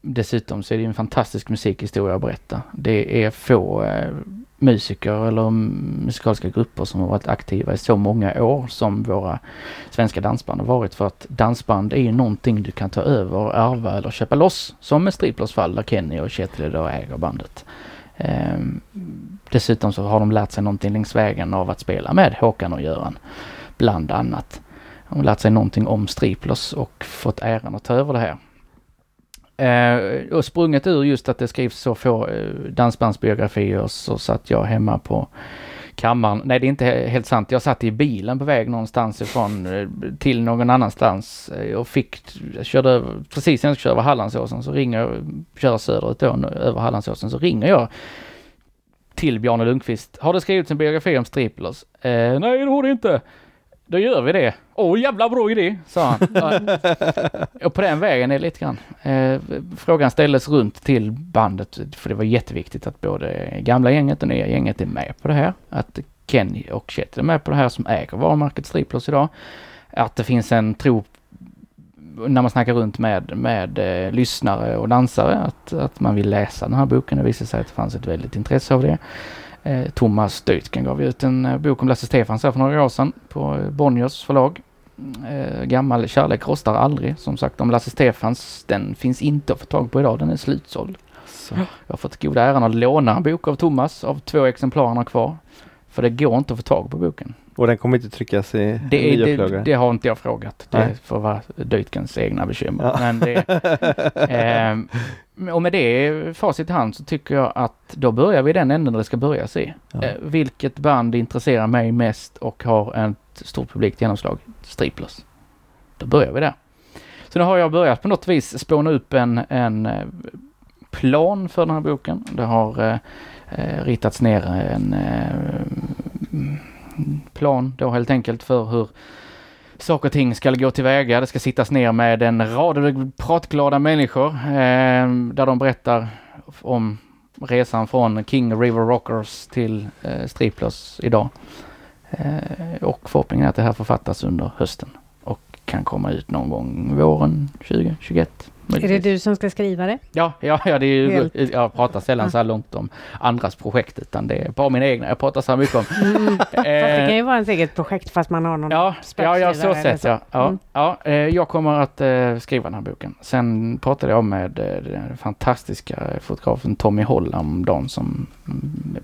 Dessutom så är det en fantastisk musikhistoria att berätta. Det är få musiker eller musikaliska grupper som har varit aktiva i så många år som våra svenska dansband har varit, för att dansband är ju någonting du kan ta över, ärva eller köpa loss, som med Striplers fall där Kenny och Kjetil då äger bandet. Dessutom så har de lärt sig någonting längs vägen av att spela med Håkan och Göran bland annat. De har lärt sig någonting om Striplers och fått äran att ta över det här. Och sprunget ur just att det skrivs så få dansbandsbiografier, så satt jag hemma på kammaren. Nej, det är inte helt sant. Jag satt i bilen på väg någonstans ifrån till någon annanstans och precis när jag skulle köra över Hallandsåsen så ringer jag, köra söderut då, över Hallandsåsen så ringer jag till Björn Lundqvist. Har det skrivits en biografi om Striplers? Nej, det har det inte. Då gör vi det. Åh, jävla bra idé, sa han. Och på den vägen är det lite grann. Frågan ställdes runt till bandet, för det var jätteviktigt att både gamla gänget och nya gänget är med på det här. Att Kenny och Kjetil är med på det här som äger varumärket Striplus idag. Att det finns en tro när man snackar runt med lyssnare och dansare att man vill läsa den här boken. Det visade sig att det fanns ett väldigt intresse av det. Thomas Dötken gav ut en bok om Lasse Stefans här för några år sedan på Bonniers förlag. Gammal kärlek rostar aldrig, som sagt, om Lasse Stefans. Den finns inte att få tag på idag, den är slutsåld. Så. Jag har fått goda äran att låna en bok av Thomas, av 2 exemplarna kvar. För det går inte att få tag på boken. Och den kommer inte tryckas i nyupplaga? Det har inte jag frågat. Det får vara Dötkens egna bekymmer. Ja. Men och med det facit i hand så tycker jag att då börjar vi den änden där det ska börja se. Ja. Vilket band intresserar mig mest och har ett stort publikt genomslag? Striplers. Då börjar vi där. Så nu har jag börjat på något vis spåna upp en plan för den här boken. Det har ritats ner en plan då helt enkelt för hur saker och ting ska gå tillväga. Det ska sittas ner med en rad pratglada människor där de berättar om resan från King River Rockers till Striplus idag. Och förhoppningen är att det här författas under hösten och kan komma ut någon gång våren 2021. Möjligtvis. Är det du som ska skriva det? Ja, det är ju, jag pratar sällan så här långt om andras projekt, utan det är bara mina egna. Jag pratar så mycket om. Fast det kan ju vara ens eget projekt fast man har någon spetskrivare. Ja, så sett. Så. Ja, jag kommer att skriva den här boken. Sen pratade jag med den fantastiska fotografen Tommy Holland om dem som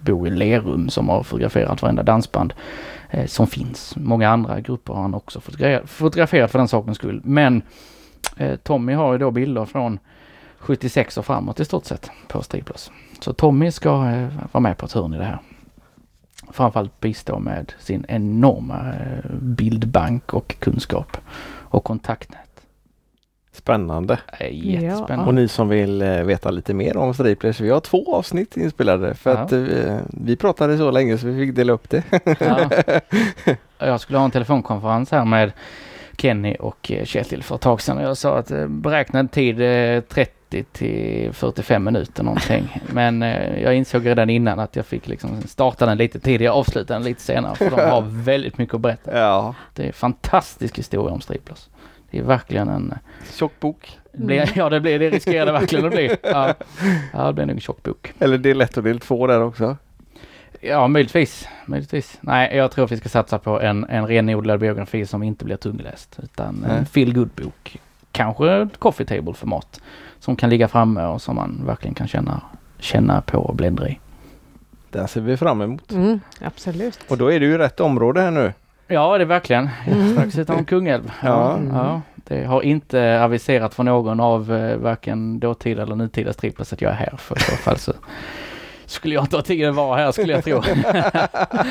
bor i Lerum, som har fotograferat varenda dansband som finns. Många andra grupper har han också fotograferat för den sakens skull. Men Tommy har ju då bilder från 76 och framåt i stort sett på Striplus. Så Tommy ska vara med på ett hörn i det här. Framförallt bistå med sin enorma bildbank och kunskap och kontaktnät. Spännande. Jättespännande. Och ni som vill veta lite mer om Striplers, vi har 2 avsnitt inspelade för att vi pratade så länge så vi fick dela upp det. Jag skulle ha en telefonkonferens här med Kenny och Kjetil för ett tag sedan. Jag sa att beräknad tid 30 till 45 minuter någonting. Men jag insåg redan innan att jag fick liksom starta den lite tidigare och avsluta den lite senare, för de har väldigt mycket att berätta. Ja. Det är fantastisk historia om Striplers. Det är verkligen en tjock bok. Det riskerar det verkligen att bli. Ja, det blir en tjock bok. Eller del 1 och del 2 där också. Ja, möjligtvis. Nej, jag tror att vi ska satsa på en renodlad biografi som inte blir tungläst, utan en feel-good-bok kanske ett coffee table-format som kan ligga framme och som man verkligen kan känna på och bläddra i. Där ser vi fram emot. Mm, absolut. Och då är det ju rätt område här nu. Ja, det är verkligen. Strax om Kungälv. Ja. Mm. Ja, det har inte aviserat för någon av varken dåtida eller nutida striplers att jag är här. För i så fall så skulle jag inte ha tid att vara här, skulle jag tro.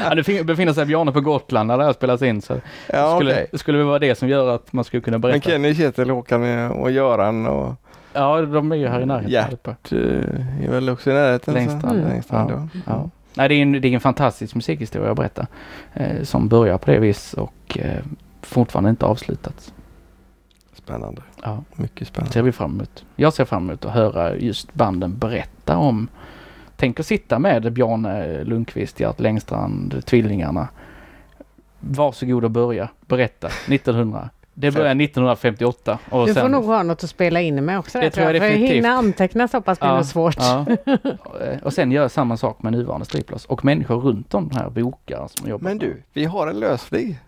Ja, det befinner sig Bjarne på Gotland när det här spelas in. Så ja, skulle det vara det som gör att man skulle kunna berätta. Men Kenny, Kjetil, Håkan och Göran och... Ja, de är ju här i närheten. Hjärt är väl också i närheten. Längstrand. Ja. Ja. Nej, det är en fantastisk musikhistoria att berätta. Som börjar på det vis och fortfarande inte avslutats. Spännande. Ja. Mycket spännande. Jag ser fram emot att höra just banden berätta om... Tänk att sitta med Björn Lundqvist, Hjärt Längstrand, Tvillingarna. Varsågod och börja berätta. 1900. Det började 1958. Och du får nog ha något att spela in med också. Det tror jag definitivt. För hinna anteckna så pass blir det svårt. Ja. Och sen gör samma sak med nuvarande striplers. Och människor runt om de här bokar som jobbar. Men du, vi har en lösning.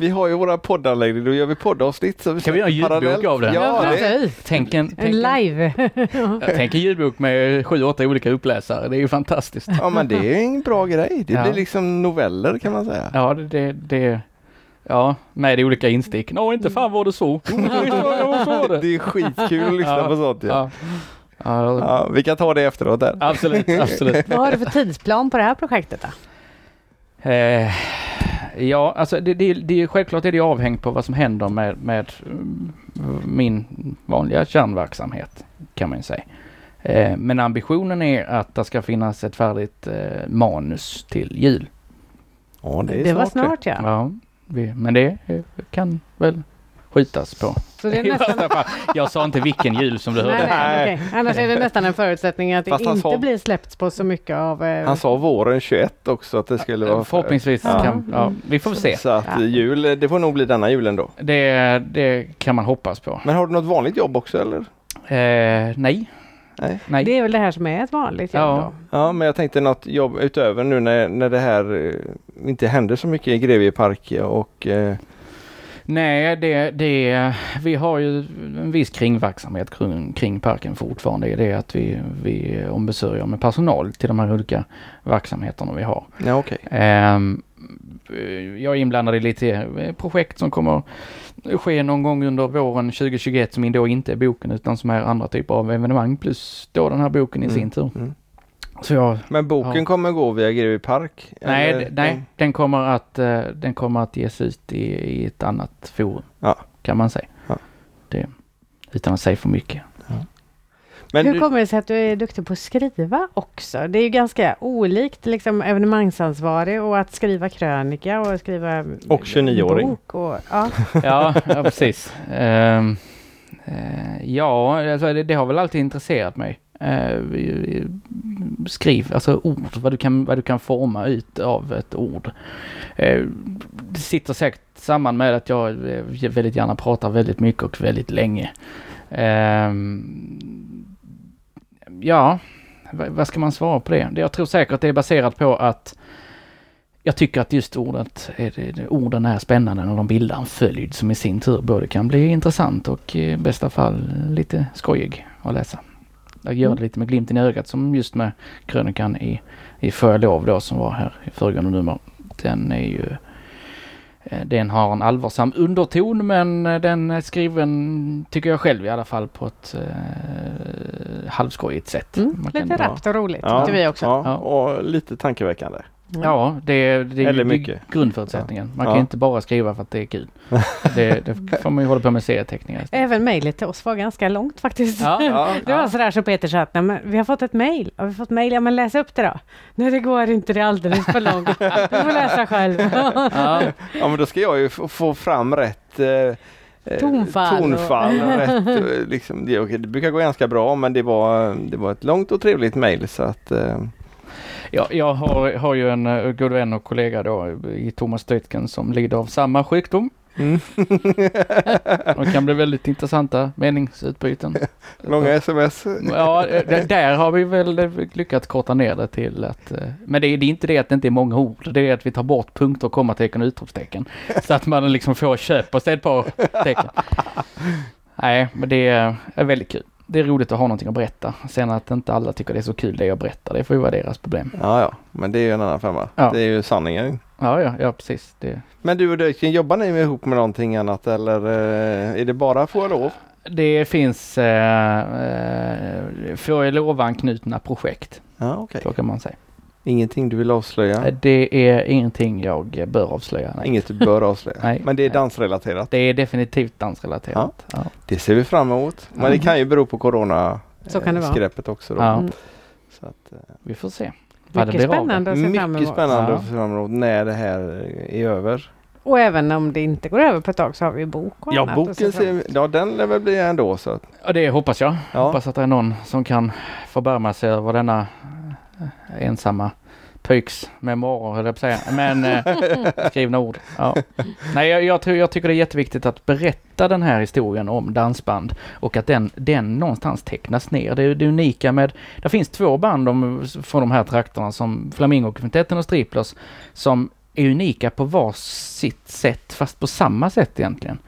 Vi har ju våra poddanläggningar. Då gör vi poddavsnitt. Så vi kan vi göra en ljudbok av det? Ja, det. Tänk en live. Tänk en ljudbok med 7-8 olika uppläsare. Det är ju fantastiskt. Ja, men det är en bra grej. Det blir liksom noveller kan man säga. Ja, det ja, med olika instick. Nå, inte fan var det så. Det är skitkul att lyssna på sånt. Ja. Ja, vi kan ta det efteråt där. Absolut. Vad har du för tidsplan på det här projektet då? Ja, alltså det är självklart är det avhängt på vad som händer med min vanliga kärnverksamhet kan man säga. Men ambitionen är att det ska finnas ett färdigt manus till jul. Ja, det var snart det. Ja. Men det kan väl skjutas på. Så det är nästan... Jag sa inte vilken jul som du hörde. Nej. Annars är det nästan en förutsättning att fast det inte blir släppt på så mycket av... Han sa våren 21 också att det skulle vara... Förhoppningsvis kan... Ja, vi får se. Så att jul, det får nog bli denna julen då. Det kan man hoppas på. Men har du något vanligt jobb också eller? Nej. Det är väl det här som är ett vanligt jobb då. Ja, men jag tänkte något jobb utöver nu när det här inte händer så mycket i Grevie Parken och... Nej, vi har ju en viss kringverksamhet kring parken fortfarande. Det är att vi ombesörjer med personal till de här olika verksamheterna vi har. Ja, okej. Jag är inblandad i lite projekt som kommer ske någon gång under våren 2021 som då inte är boken utan som är andra typer av evenemang plus då den här boken i sin tur. Mm. Så men boken kommer gå via Grevie Park? Nej, den kommer att ges ut i ett annat forum kan man säga. Ja. Det, utan att säga för mycket. Ja. Men hur kommer det sig att du är duktig på att skriva också? Det är ju ganska olikt liksom, evenemangsansvarig och att skriva krönika och skriva och 29-åring. Bok och, ja, precis. Alltså, det har väl alltid intresserat mig. Skriv, alltså ord, vad du kan forma ut av ett ord. Det sitter säkert samman med att jag väldigt gärna pratar väldigt mycket och väldigt länge. Vad ska man svara på det? Jag tror säkert att det är baserat på att jag tycker att just orden är spännande när de bildar en följd som i sin tur både kan bli intressant och i bästa fall lite skojig att läsa. Jag gör det lite med glimten i ögat som just med krönikan i Får jag lov då som var här i föregående nummer. Den har en allvarsam underton men den är skriven tycker jag själv i alla fall på ett halvskojigt sätt. Lite rappt och roligt tycker vi också. Ja, och lite tankeväckande. Ja, det är ju grundförutsättningen. Man kan inte bara skriva för att det är kul. Det får man ju hålla på med serieteckningar. Även mejlet till oss var ganska långt faktiskt. Det var sådär så Peter sa att vi har fått ett mejl. Har vi fått mejl? Ja, men läs upp det då. Nej, det går inte. Det är alldeles för långt. Du får läsa själv. Ja, men då ska jag ju få fram rätt... Tonfall och rätt, liksom, det brukar gå ganska bra, men det var ett långt och trevligt mejl så att... Ja, jag har ju en god vän och kollega då i Thomas Dötken som lider av samma sjukdom. Det kan bli väldigt intressanta meningsutbyten. Långa sms. Ja, där har vi väl lyckats korta ner det till att... Men det är inte det att det inte är många ord. Det är att vi tar bort punkter, kommatecken och utropstecken. Så att man liksom får köpa sig ett par tecken. Nej, men det är väldigt kul. Det är roligt att ha någonting att berätta. Sen att inte alla tycker det är så kul det jag berättar, det får ju vara deras problem. Ja, ja. Men det är ju en annan femma. Ja. Det är ju sanningen. Ja, ja, ja precis. Det... Men du och Dötken, jobbar ni ihop med någonting annat eller är det bara Får jag lov? Det finns Får jag lov-anknutna projekt. Ja, okej. Så kan man säga. Ingenting du vill avslöja? Det är ingenting jag bör avslöja. Nej. Inget du bör avslöja? Nej, men det är dansrelaterat? Det är definitivt dansrelaterat. Ja. Ja. Det ser vi fram emot. Men det kan ju bero på corona-skräppet också. Då. Ja. Så att, vi får se. Mycket spännande att se fram emot. Mycket spännande att se fram emot när det här är över. Och även om det inte går över på ett tag så har vi bok och annat. Ja, boken ser, ja, den lär väl bli ändå. Så att. Ja, det hoppas jag. Ja. Hoppas att det är någon som kan förbärma sig över denna ensamma pöjks memoarer, höll jag på säga. Men skrivna ord. Ja. Nej, jag tycker det är jätteviktigt att berätta den här historien om dansband och att den någonstans tecknas ner. Det är det unika med... Det finns två band från de här trakterna som Flamingokvintetten och Striplers som är unika på var sitt sätt, fast på samma sätt egentligen.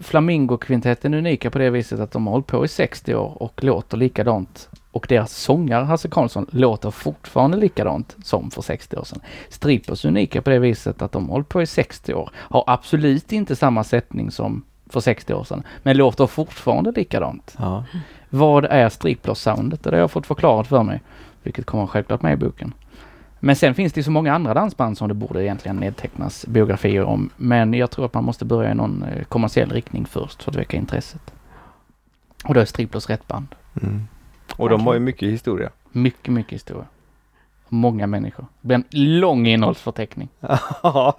Flamingokvintetten är unika på det viset att de har hållit på i 60 år och låter likadant. Och deras sångare, Hasse Karlsson, låter fortfarande likadant som för 60 år sedan. Striplers är unika på det viset att de hållit på i 60 år. Har absolut inte samma sättning som för 60 år sedan. Men låter fortfarande likadant. Ja. Vad är Striplers-soundet? Det har jag fått förklarat för mig. Vilket kommer självklart med i boken. Men sen finns det så många andra dansband som det borde egentligen nedtecknas biografier om. Men jag tror att man måste börja i någon kommersiell riktning först för att väcka intresset. Och då är Striplers rätt band. Mm. Och de har ju mycket historia. Mycket, mycket historia. Många människor. Det blir en lång innehållsförteckning. Ja.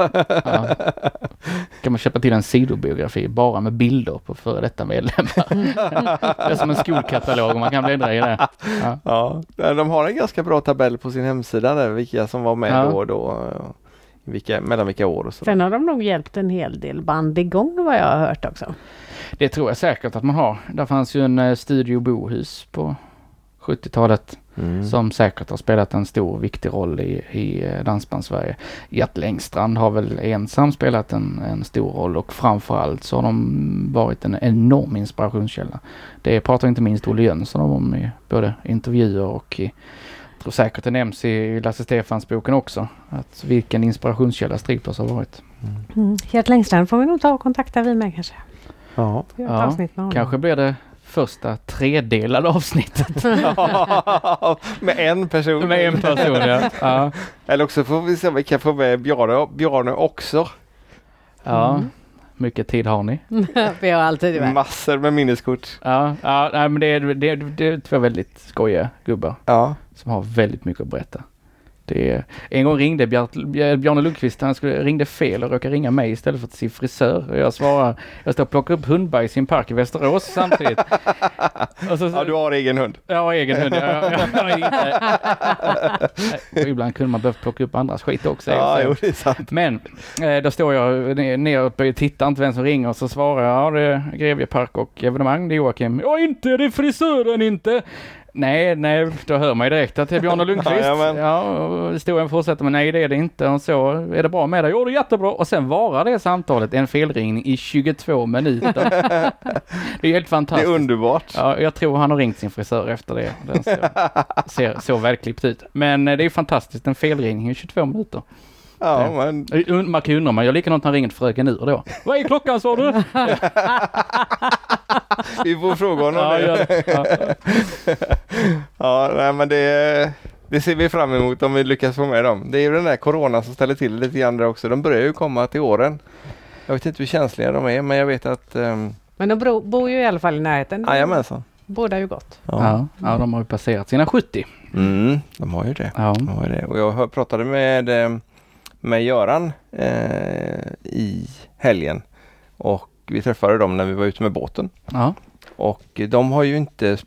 Kan man köpa till en sidobiografi bara med bilder på före detta medlemmar. Det är som en skolkatalog och man kan bläddra i det. Ja. Ja. De har en ganska bra tabell på sin hemsida där vilka som var med då. Mellan vilka år och så. Sen har de nog hjälpt en hel del band igång vad jag har hört också. Det tror jag säkert att man har. Där fanns ju en studio Bohus på 70-talet som säkert har spelat en stor viktig roll i Dansbands-Sverige. Hjärt Längstrand har väl ensam spelat en stor roll och framförallt så har de varit en enorm inspirationskälla. Det pratar inte minst Olle Jönsson om i både intervjuer och och säkert det nämns i Lasse Stefans boken också. Att vilken inspirationskälla Striplers har varit. Hjärt Längstrand får vi nog ta och kontakta vi med kanske. Ja, kanske blir det första tredelade avsnittet. Med en person. Med en person, ja. Ja. Eller också får vi se om vi kan få med Bjarne också. Ja, mycket tid har ni. Vi har alltid med. Massor med minneskort. Ja nej, men det är två väldigt skojiga gubbar. Ja. Som har väldigt mycket att berätta. En gång ringde Björn Lundqvist, han ringde fel och råkade ringa mig istället för att se frisör. Och jag svarar, jag står och plockar upp hundbajs i en park i Västerås samtidigt. Och så, du har egen hund. Jag har egen hund, ja. Ibland kunde man behöva plocka upp andras skit också. Det är sant. Men då står jag neråt och tittar inte vem som ringer och så svarar jag, det är Grevie Park och evenemang, det är Joakim. Ja, inte, det är frisören inte. Nej, då hör man ju direkt att det är Björn Lundqvist. Historien fortsätter, men nej det är det inte. Och så är det bra med det. Jo, det är jättebra. Och sen varar det samtalet en felringning i 22 minuter. Det är helt fantastiskt. Det är underbart. Ja, jag tror han har ringt sin frisör efter det. Den ser så välklippt ut. Men det är fantastiskt, en felringning i 22 minuter. Ja, men... Man kan undra om jag är likadant när han ringt fröken ur då. Vad är klockan, sa du? Vi får fråga honom. Nej, men det ser vi fram emot om vi lyckas få med dem. Det är ju den där corona som ställer till lite grann också. De börjar ju komma till åren. Jag vet inte hur känsliga de är, men jag vet att... Men de bor ju i alla fall i närheten. Jajamensan. Båda ju gott. Ja, de har ju passerat sina 70. De har ju det. Ja. De har det. Och jag pratade med Göran i helgen och vi träffade dem när vi var ute med båten. Ja. Och de har ju inte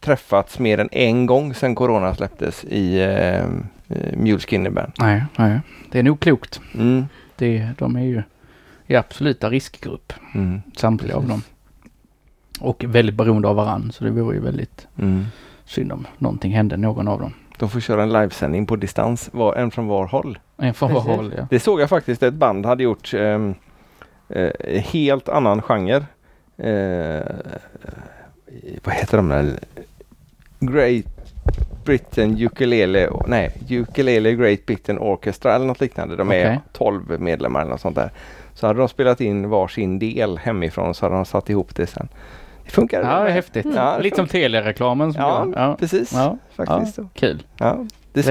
träffats mer än en gång sedan corona släpptes i Mules Kinderband. Nej, det är nog klokt. De är ju i absoluta riskgrupp, samtliga av dem. Och väldigt beroende av varann, så det vore ju väldigt synd om någonting hände någon av dem. De får köra en livesändning på distans, en från var håll. Det såg jag faktiskt, ett band hade gjort helt annan genre vad heter de där? Great Britain Ukulele, nej, Ukulele Great Britain Orchestra eller något liknande. De är 12 medlemmar eller något sånt där. Så hade de spelat in varsin del hemifrån, så hade de satt ihop det sen. Det funkar. Ja, det är häftigt. Mm. Ja, lite som telereklamen. Som ja, precis. Ja. Faktiskt. Ja, kul. Ja. Det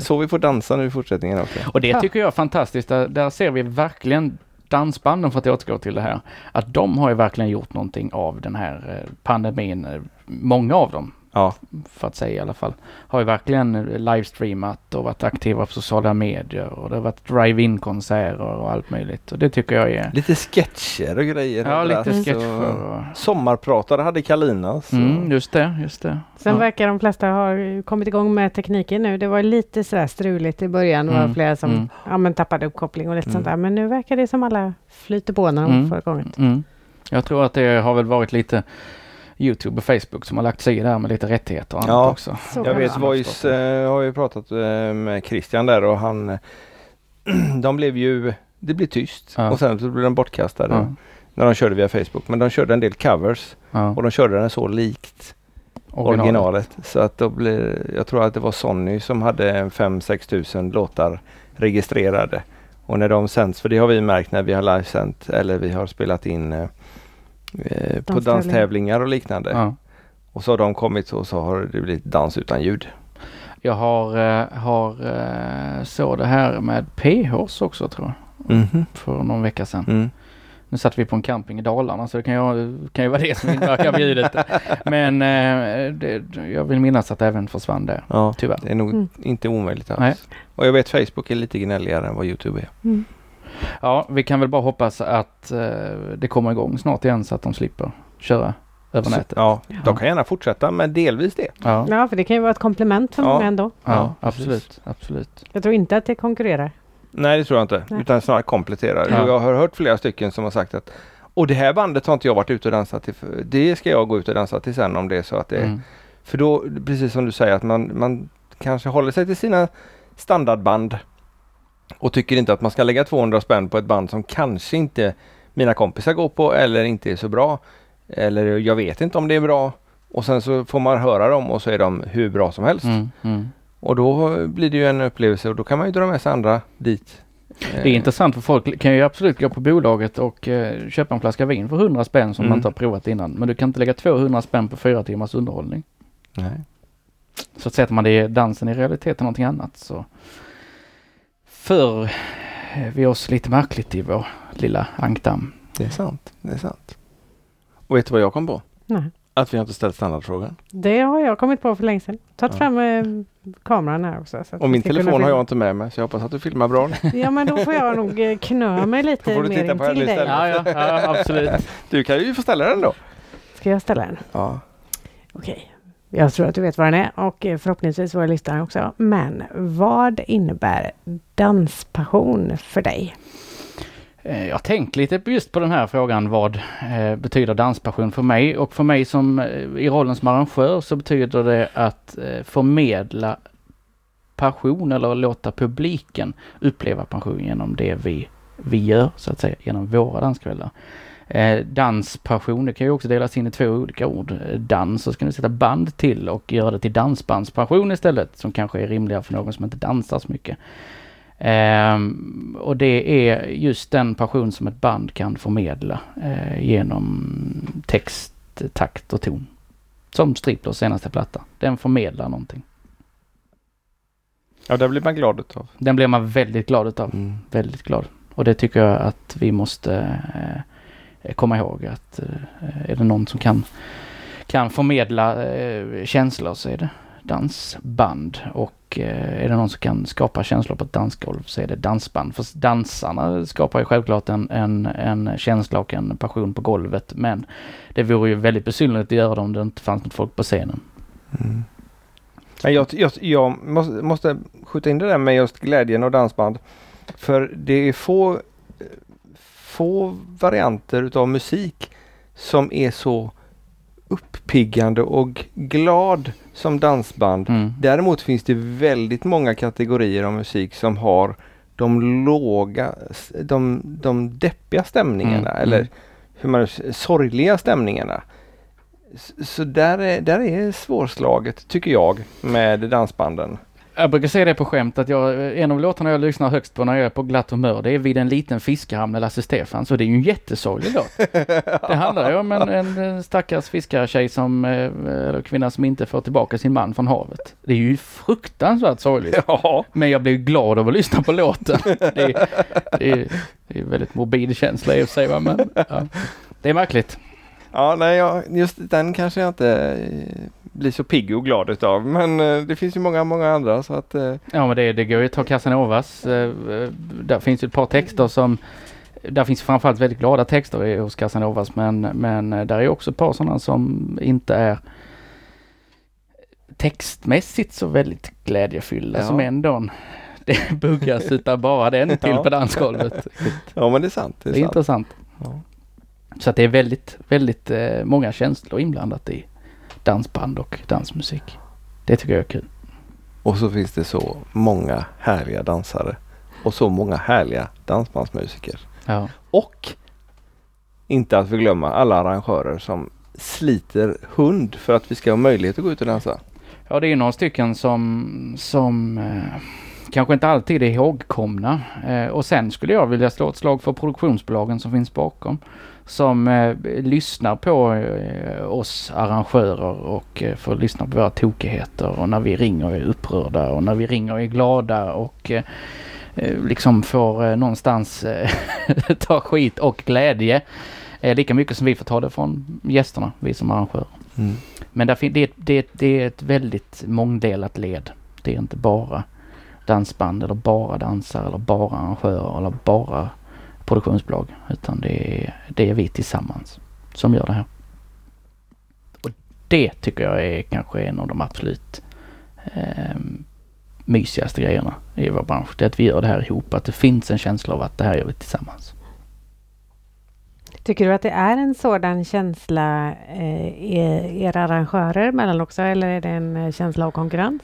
så vi får dansa nu i fortsättningen också. Och det tycker jag är fantastiskt. Där ser vi verkligen dansbanden, för att återgå till det här. Att de har ju verkligen gjort någonting av den här pandemin. Många av dem. Ja. För att säga i alla fall. Har ju verkligen livestreamat och varit aktiva på sociala medier. Och det har varit drive-in-konserter och allt möjligt. Och det tycker jag är... Lite sketcher och grejer. Ja, lite sketcher. Och... Sommarpratare hade Kalinas. Mm, just det. Sen verkar de flesta ha kommit igång med tekniken nu. Det var lite sådär struligt i början. Det var flera som tappade uppkoppling och lite sånt där. Men nu verkar det som alla flyter på när de får igång. Mm. Jag tror att det har väl varit lite... YouTube och Facebook som har lagt sig där med lite rättigheter och annat också. Jag vet, Voice har ju pratat med Christian där, och han de blev ju, det blev tyst och sen så blev de bortkastade när de körde via Facebook, men de körde en del covers och de körde den så likt originalet så att då blev, jag tror att det var Sony som hade 5-6 tusen låtar registrerade, och när de sänds, för det har vi märkt när vi har livesänt eller vi har spelat in på danstävlingar och liknande. Ja. Och så har de kommit och så har det blivit dans utan ljud. Jag har så det här med PHs också, tror jag. Mm-hmm. För någon vecka sedan. Mm. Nu satt vi på en camping i Dalarna, så det kan ju vara det som inverkar ljudet. Men jag vill minnas att det även försvann där. Ja, tyvärr. Det är nog inte omöjligt alls. Nej. Och jag vet Facebook är lite gnälligare än vad YouTube är. Mm. Ja, vi kan väl bara hoppas att det kommer igång snart igen så att de slipper köra över nätet. Ja, de kan gärna fortsätta, men delvis det. Ja, för det kan ju vara ett komplement för många ändå. Ja, absolut. Jag tror inte att det konkurrerar. Nej, det tror jag inte. Nej. Utan snarare kompletterar. Ja. Jag har hört flera stycken som har sagt att det här bandet har inte jag varit ute och dansat till. Det ska jag gå ut och dansa till sen om det är så att det är. För då, precis som du säger, att man kanske håller sig till sina standardband. Och tycker inte att man ska lägga 200 spänn på ett band som kanske inte mina kompisar går på eller inte är så bra. Eller jag vet inte om det är bra. Och sen så får man höra dem och så är de hur bra som helst. Och då blir det ju en upplevelse, och då kan man ju dra med sig andra dit. Det är intressant, för folk kan ju absolut gå på bolaget och köpa en flaska vin för 100 spänn som man inte har provat innan. Men du kan inte lägga 200 spänn på 4 timmars underhållning. Nej. Så att sätter man det dansen i realiteten någonting annat så... För vi oss lite märkligt i vår lilla ankdam. Det är sant. Och vet du vad jag kom på? Nej. Att vi inte ställt standardfrågan. Det har jag kommit på för länge sedan. Tagit fram kameran här också. Så att och min telefon har jag inte med mig, så jag hoppas att du filmar bra. Ja, men då får jag nog knö mig lite mer in till dig. Då får du titta på dig. Ja, absolut. Du kan ju få ställa den då. Ska jag ställa den? Ja. Okej. Jag tror att du vet vad den är, och förhoppningsvis våra lyssnare också. Men vad innebär danspassion för dig? Jag tänkte lite just på den här frågan. Vad betyder danspassion för mig? Och för mig som i rollen som arrangör så betyder det att förmedla passion eller låta publiken uppleva passion genom det vi gör, så att säga, genom våra danskvällar. Danspassion, det kan ju också delas in i 2 olika ord. Dans, så ska ni sätta band till och göra det till dansbandspassion istället, som kanske är rimligare för någon som inte dansar så mycket. Och det är just den passion som ett band kan förmedla genom text, takt och ton. Som Striplers senaste platta. Den förmedlar någonting. Ja, den blir man glad utav. Den blir man väldigt glad utav. Mm. Väldigt glad. Och det tycker jag att vi måste... komma ihåg att är det någon som kan förmedla känslor, så är det dansband, och är det någon som kan skapa känslor på ett dansgolv, så är det dansband. För dansarna skapar ju självklart en känsla och en passion på golvet, men det vore ju väldigt besynnerligt att göra det om det inte fanns något folk på scenen. Mm. Jag måste skjuta in det där med just glädjen och dansband, för det är få varianter utav musik som är så uppiggande och glad som dansband. Mm. Däremot finns det väldigt många kategorier av musik som har de deppiga stämningarna eller sorgliga stämningarna. Så där är svårslaget, tycker jag, med dansbanden. Jag brukar säga det på skämt att en av låtarna jag lyssnar högst på när jag är på glatt humör, det är Vid en liten fiskehamn med Lasse Stefans. Så det är ju en jättesorglig låt. Det handlar ju om en stackars fiskartjej eller kvinna som inte får tillbaka sin man från havet. Det är ju fruktansvärt sorgligt. Ja. Men jag blir glad av att lyssna på låten. Det är väldigt morbid känsla i och för sig, men ja. Det är märkligt. Ja, nej, just den kanske jag inte blir så pigg och glad utav, men det finns ju många andra så att... Ja, men det går ju att ta Casanovas. Där finns ju ett par texter som... Där finns framförallt väldigt glada texter hos Casanovas, men där är också ett par sådana som inte är textmässigt så väldigt glädjefyllda, ja. Som ändå det buggas utan bara den till på dansgolvet. Ja, men det är sant. Det är sant. Intressant. Ja. Så att det är väldigt många känslor inblandat i dansband och dansmusik. Det tycker jag är kul. Och så finns det så många härliga dansare. Och så många härliga dansbandsmusiker. Ja. Och inte att förglömma alla arrangörer som sliter hund för att vi ska ha möjlighet att gå ut och dansa. Ja, det är några stycken som kanske inte alltid är ihågkomna. Och sen skulle jag vilja slå ett slag för produktionsbolagen som finns bakom. Som lyssnar på oss arrangörer och får lyssna på våra tokigheter, och när vi ringer är upprörda och när vi ringer är glada och liksom får någonstans ta skit och glädje. Lika mycket som vi får ta det från gästerna, vi som arrangörer. Mm. Men det är ett väldigt mångdelat led. Det är inte bara dansband eller bara dansare eller bara arrangörer eller bara produktionsbolag, utan det är vi tillsammans som gör det här. Och det tycker jag är kanske en av de absolut mysigaste grejerna i vår bransch. Det är att vi gör det här ihop, att det finns en känsla av att det här gör vi tillsammans. Tycker du att det är en sådan känsla i era arrangörer mellan också, eller är det en känsla av konkurrens?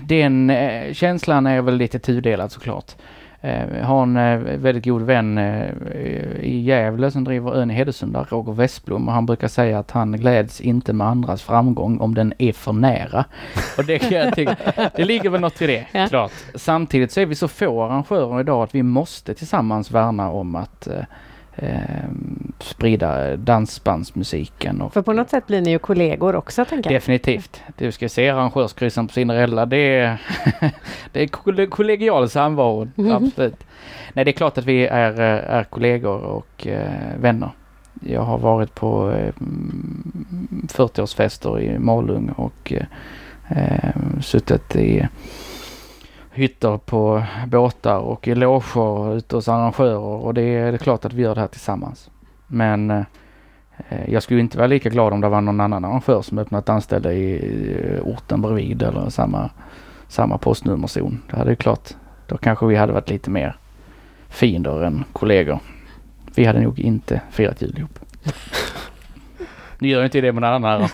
Den känslan är väl lite tudelad såklart. Jag har en väldigt god vän i Gävle som driver ön i Hedesund, Roger Westblom, och han brukar säga att han gläds inte med andras framgång om den är för nära. Och det kan jag tycka, det ligger väl något i det, ja. Klart. Samtidigt så är vi så få arrangörer idag att vi måste tillsammans värna om att sprida dansbandsmusiken. Och för på något sätt blir ni ju kollegor också, tänker jag. Definitivt. Du ska se arrangörskrisen på Cinderella. Det är kollegial samvaro. Absolut. Nej, det är klart att vi är kollegor och vänner. Jag har varit på 40-årsfester i Malung och suttit i hytter på båtar och i loger ute hos arrangörer, och det är klart att vi gör det här tillsammans. Men jag skulle inte vara lika glad om det var någon annan arrangör som öppnat anställde i orten bredvid eller samma postnummerzon. Det hade ju klart, då kanske vi hade varit lite mer fiender än kollegor. Vi hade nog inte firat jul ihop. Nu gör inte det med någon annan heller.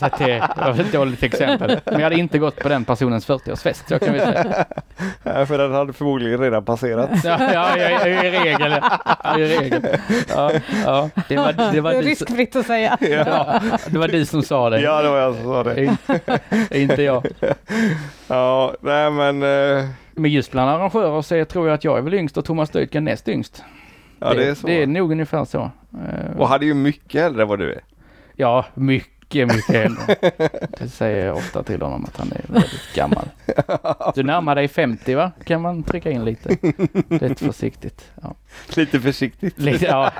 Så det var ett dåligt exempel. Men jag hade inte gått på den personens 40-årsfest. Jag kan väl säga. Ja, för den hade förmodligen redan passerat. Ja, i regel. Ja. Det var det är riskfritt att säga. Ja, det var du som sa det. Ja, det var jag som sa det. Inte jag. Ja, nej men... Men just bland arrangörer så tror jag att jag är väl yngst och Thomas Dötken näst yngst. Ja, det är nog ungefär så. Och hade ju mycket äldre vad du är. Ja, mycket äldre. Det säger jag ofta till honom att han är väldigt gammal. Du närmar dig 50, va? Kan man trycka in lite? Lite försiktigt. Ja. Lite försiktigt? Ja.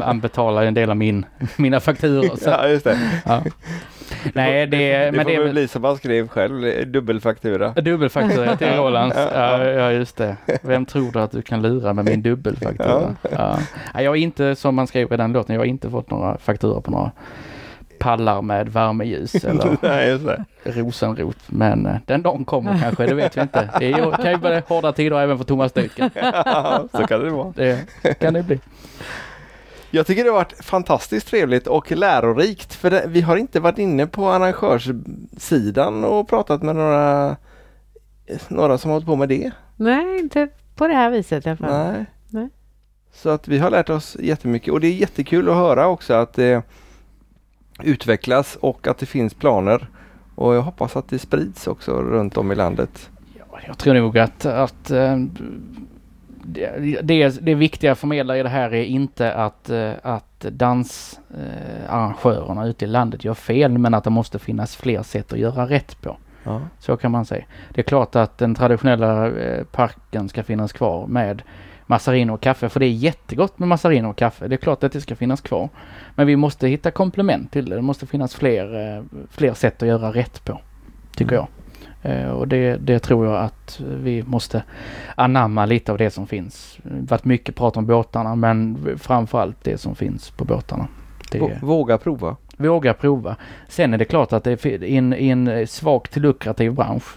Han betalar ju en del av mina fakturor. Så. Ja, just det. Ja. Nej, det blir som man skrev själv, dubbelfaktura till Rolands. Ja, just det. Vem tror du att du kan lura med min dubbelfaktura? Ja. Jag är inte, som man skrev i den låten, jag har inte fått några fakturor på några pallar med värmeljus eller rosenrot, men den dagen kommer kanske, det vet vi inte. Det kan ju vara hårda tider även för Thomas Dötken. Ja, så kan det vara. Det kan det bli. Jag tycker det har varit fantastiskt trevligt och lärorikt, för vi har inte varit inne på arrangörssidan och pratat med några som har hållit på med det. Nej, inte på det här viset i alla fall. Nej. Så att vi har lärt oss jättemycket. Och det är jättekul att höra också att det utvecklas och att det finns planer. Och jag hoppas att det sprids också runt om i landet. Jag tror nog att det viktiga att förmedla i det här är inte att dansarrangörerna ute i landet gör fel, men att det måste finnas fler sätt att göra rätt på. Ja. Så kan man säga. Det är klart att den traditionella parken ska finnas kvar med mazarin och kaffe, för det är jättegott med mazarin och kaffe. Det är klart att det ska finnas kvar. Men vi måste hitta komplement till det. Det måste finnas fler sätt att göra rätt på, tycker jag. Och det tror jag att vi måste anamma lite av det som finns. Det har varit mycket prat om båtarna, men framförallt det som finns på båtarna. Våga prova. Sen är det klart att det är en svagt lukrativ bransch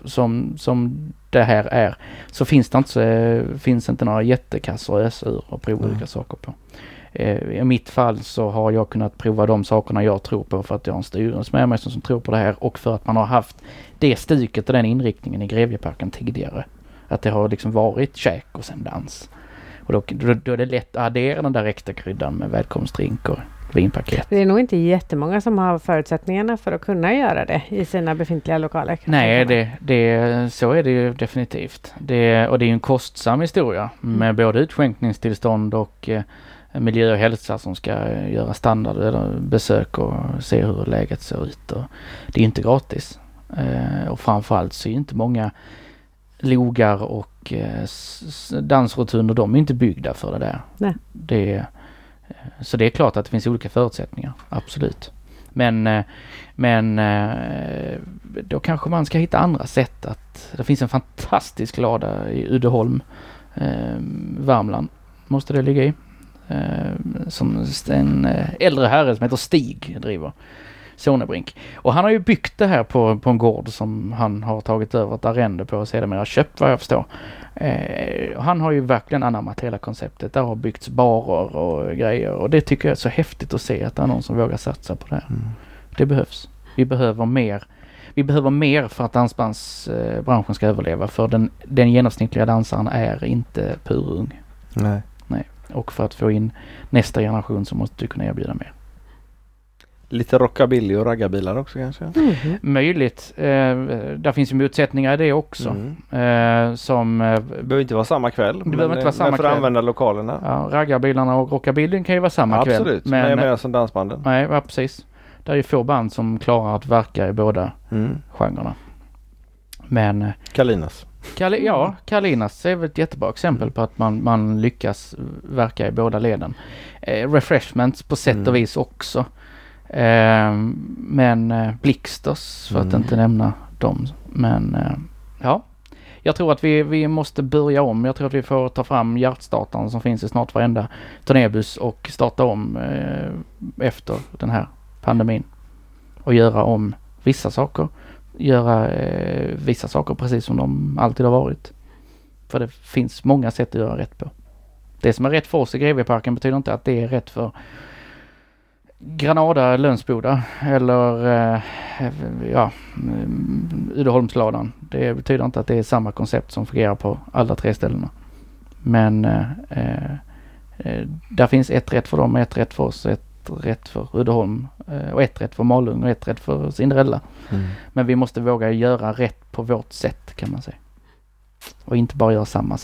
som det här är, så finns det inte några jättekassor att ösa ur och prova olika saker på. I mitt fall så har jag kunnat prova de sakerna jag tror på för att jag har en styrelse med mig som tror på det här, och för att man har haft det stycket och den inriktningen i Grevie Parken tidigare. Att det har liksom varit käk och sen dans. Och då är det lätt att addera den där extra kryddan med välkomstdrink och vinpaket. Det är nog inte jättemånga som har förutsättningarna för att kunna göra det i sina befintliga lokaler. Nej, så är det ju definitivt. Och det är ju en kostsam historia med både utskänkningstillstånd och miljö och hälsa som ska göra standard eller besök och se hur läget ser ut. Och det är inte gratis. Och framförallt så är inte många logar och dansrotunder, de är inte byggda för det där. Nej. Så det är klart att det finns olika förutsättningar, absolut. Men då kanske man ska hitta andra sätt. Att det finns en fantastisk lada i Uddeholm, Värmland måste det ligga i, som en äldre herre som heter Stig driver, Sonebrink. Och han har ju byggt det här på en gård som han har tagit över ett arrende på och sedermera köpt, vad jag förstår. Han har ju verkligen anammat hela konceptet. Där har byggts barer och grejer, och det tycker jag är så häftigt att se att det är någon som vågar satsa på det här. Mm. Det behövs. Vi behöver mer för att dansbandsbranschen ska överleva, för den genomsnittliga dansaren är inte purung. Nej. Och för att få in nästa generation så måste du kunna erbjuda mer. Lite rockabilly och raggarbilar också kanske? Mm-hmm. Möjligt. Där finns ju motsättningar i det också. Det behöver inte vara samma kväll. Men för att använda lokalerna. Ja, raggarbilarna och rockabillyn kan ju vara samma kväll. Absolut, men jag menar som dansbanden. Nej, ja, precis. Det är ju få band som klarar att verka i båda genrerna. Men Kalinas. Kalinas är väl ett jättebra exempel på att man lyckas verka i båda leden. Refreshments på sätt och vis också. Men Blixters för att inte nämna dem. Men ja, jag tror att vi måste börja om. Jag tror att vi får ta fram hjärtstartaren som finns i snart varenda turnébuss och starta om efter den här pandemin. Och göra om vissa saker. Göra vissa saker precis som de alltid har varit. För det finns många sätt att göra rätt på. Det som är rätt för oss i Grevie Parken betyder inte att det är rätt för Granada, Lönsboda eller Uddeholmsladan. Det betyder inte att det är samma koncept som fungerar på alla tre ställena. Men där finns ett rätt för dem, ett rätt för oss, ett rätt för Uddeholm och ett rätt för Malung och ett rätt för Cinderella. Men vi måste våga göra rätt på vårt sätt, kan man säga. Och inte bara göra samma.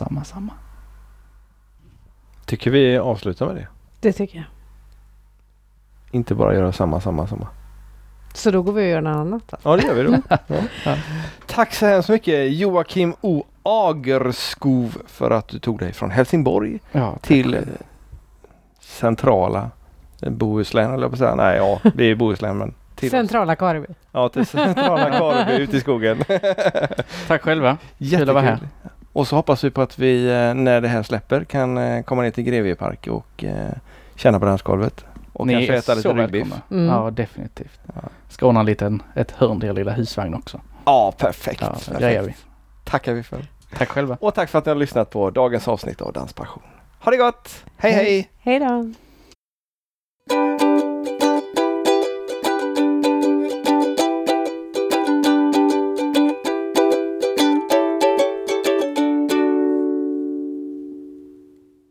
Tycker vi avslutar med det? Det tycker jag. Inte bara göra samma. Så då går vi och gör något annat då. Ja, det gör vi då. Ja. Tack så hemskt mycket Joakim O. Agerskov för att du tog dig från Helsingborg till centrala Bohuslän, eller på så här. Nej, ja, det är Bohuslän, men till centrala Karby. Ja, till centrala Karby ute i skogen. Tack själva. Jättekul att vara här. Och så hoppas vi på att vi när det här släpper kan komma ner till Grevie Park och känna på dansgolvet. Och ni är så välkomna. Ja, definitivt. Ja. Ska ordna ett hörn till lilla husvagn också. Ja, perfekt. Ja, perfekt. Vi. Tackar vi för. Tack själva. Och tack för att ni har lyssnat på dagens avsnitt av Danspassion. Ha det gott! Hej! Hej då!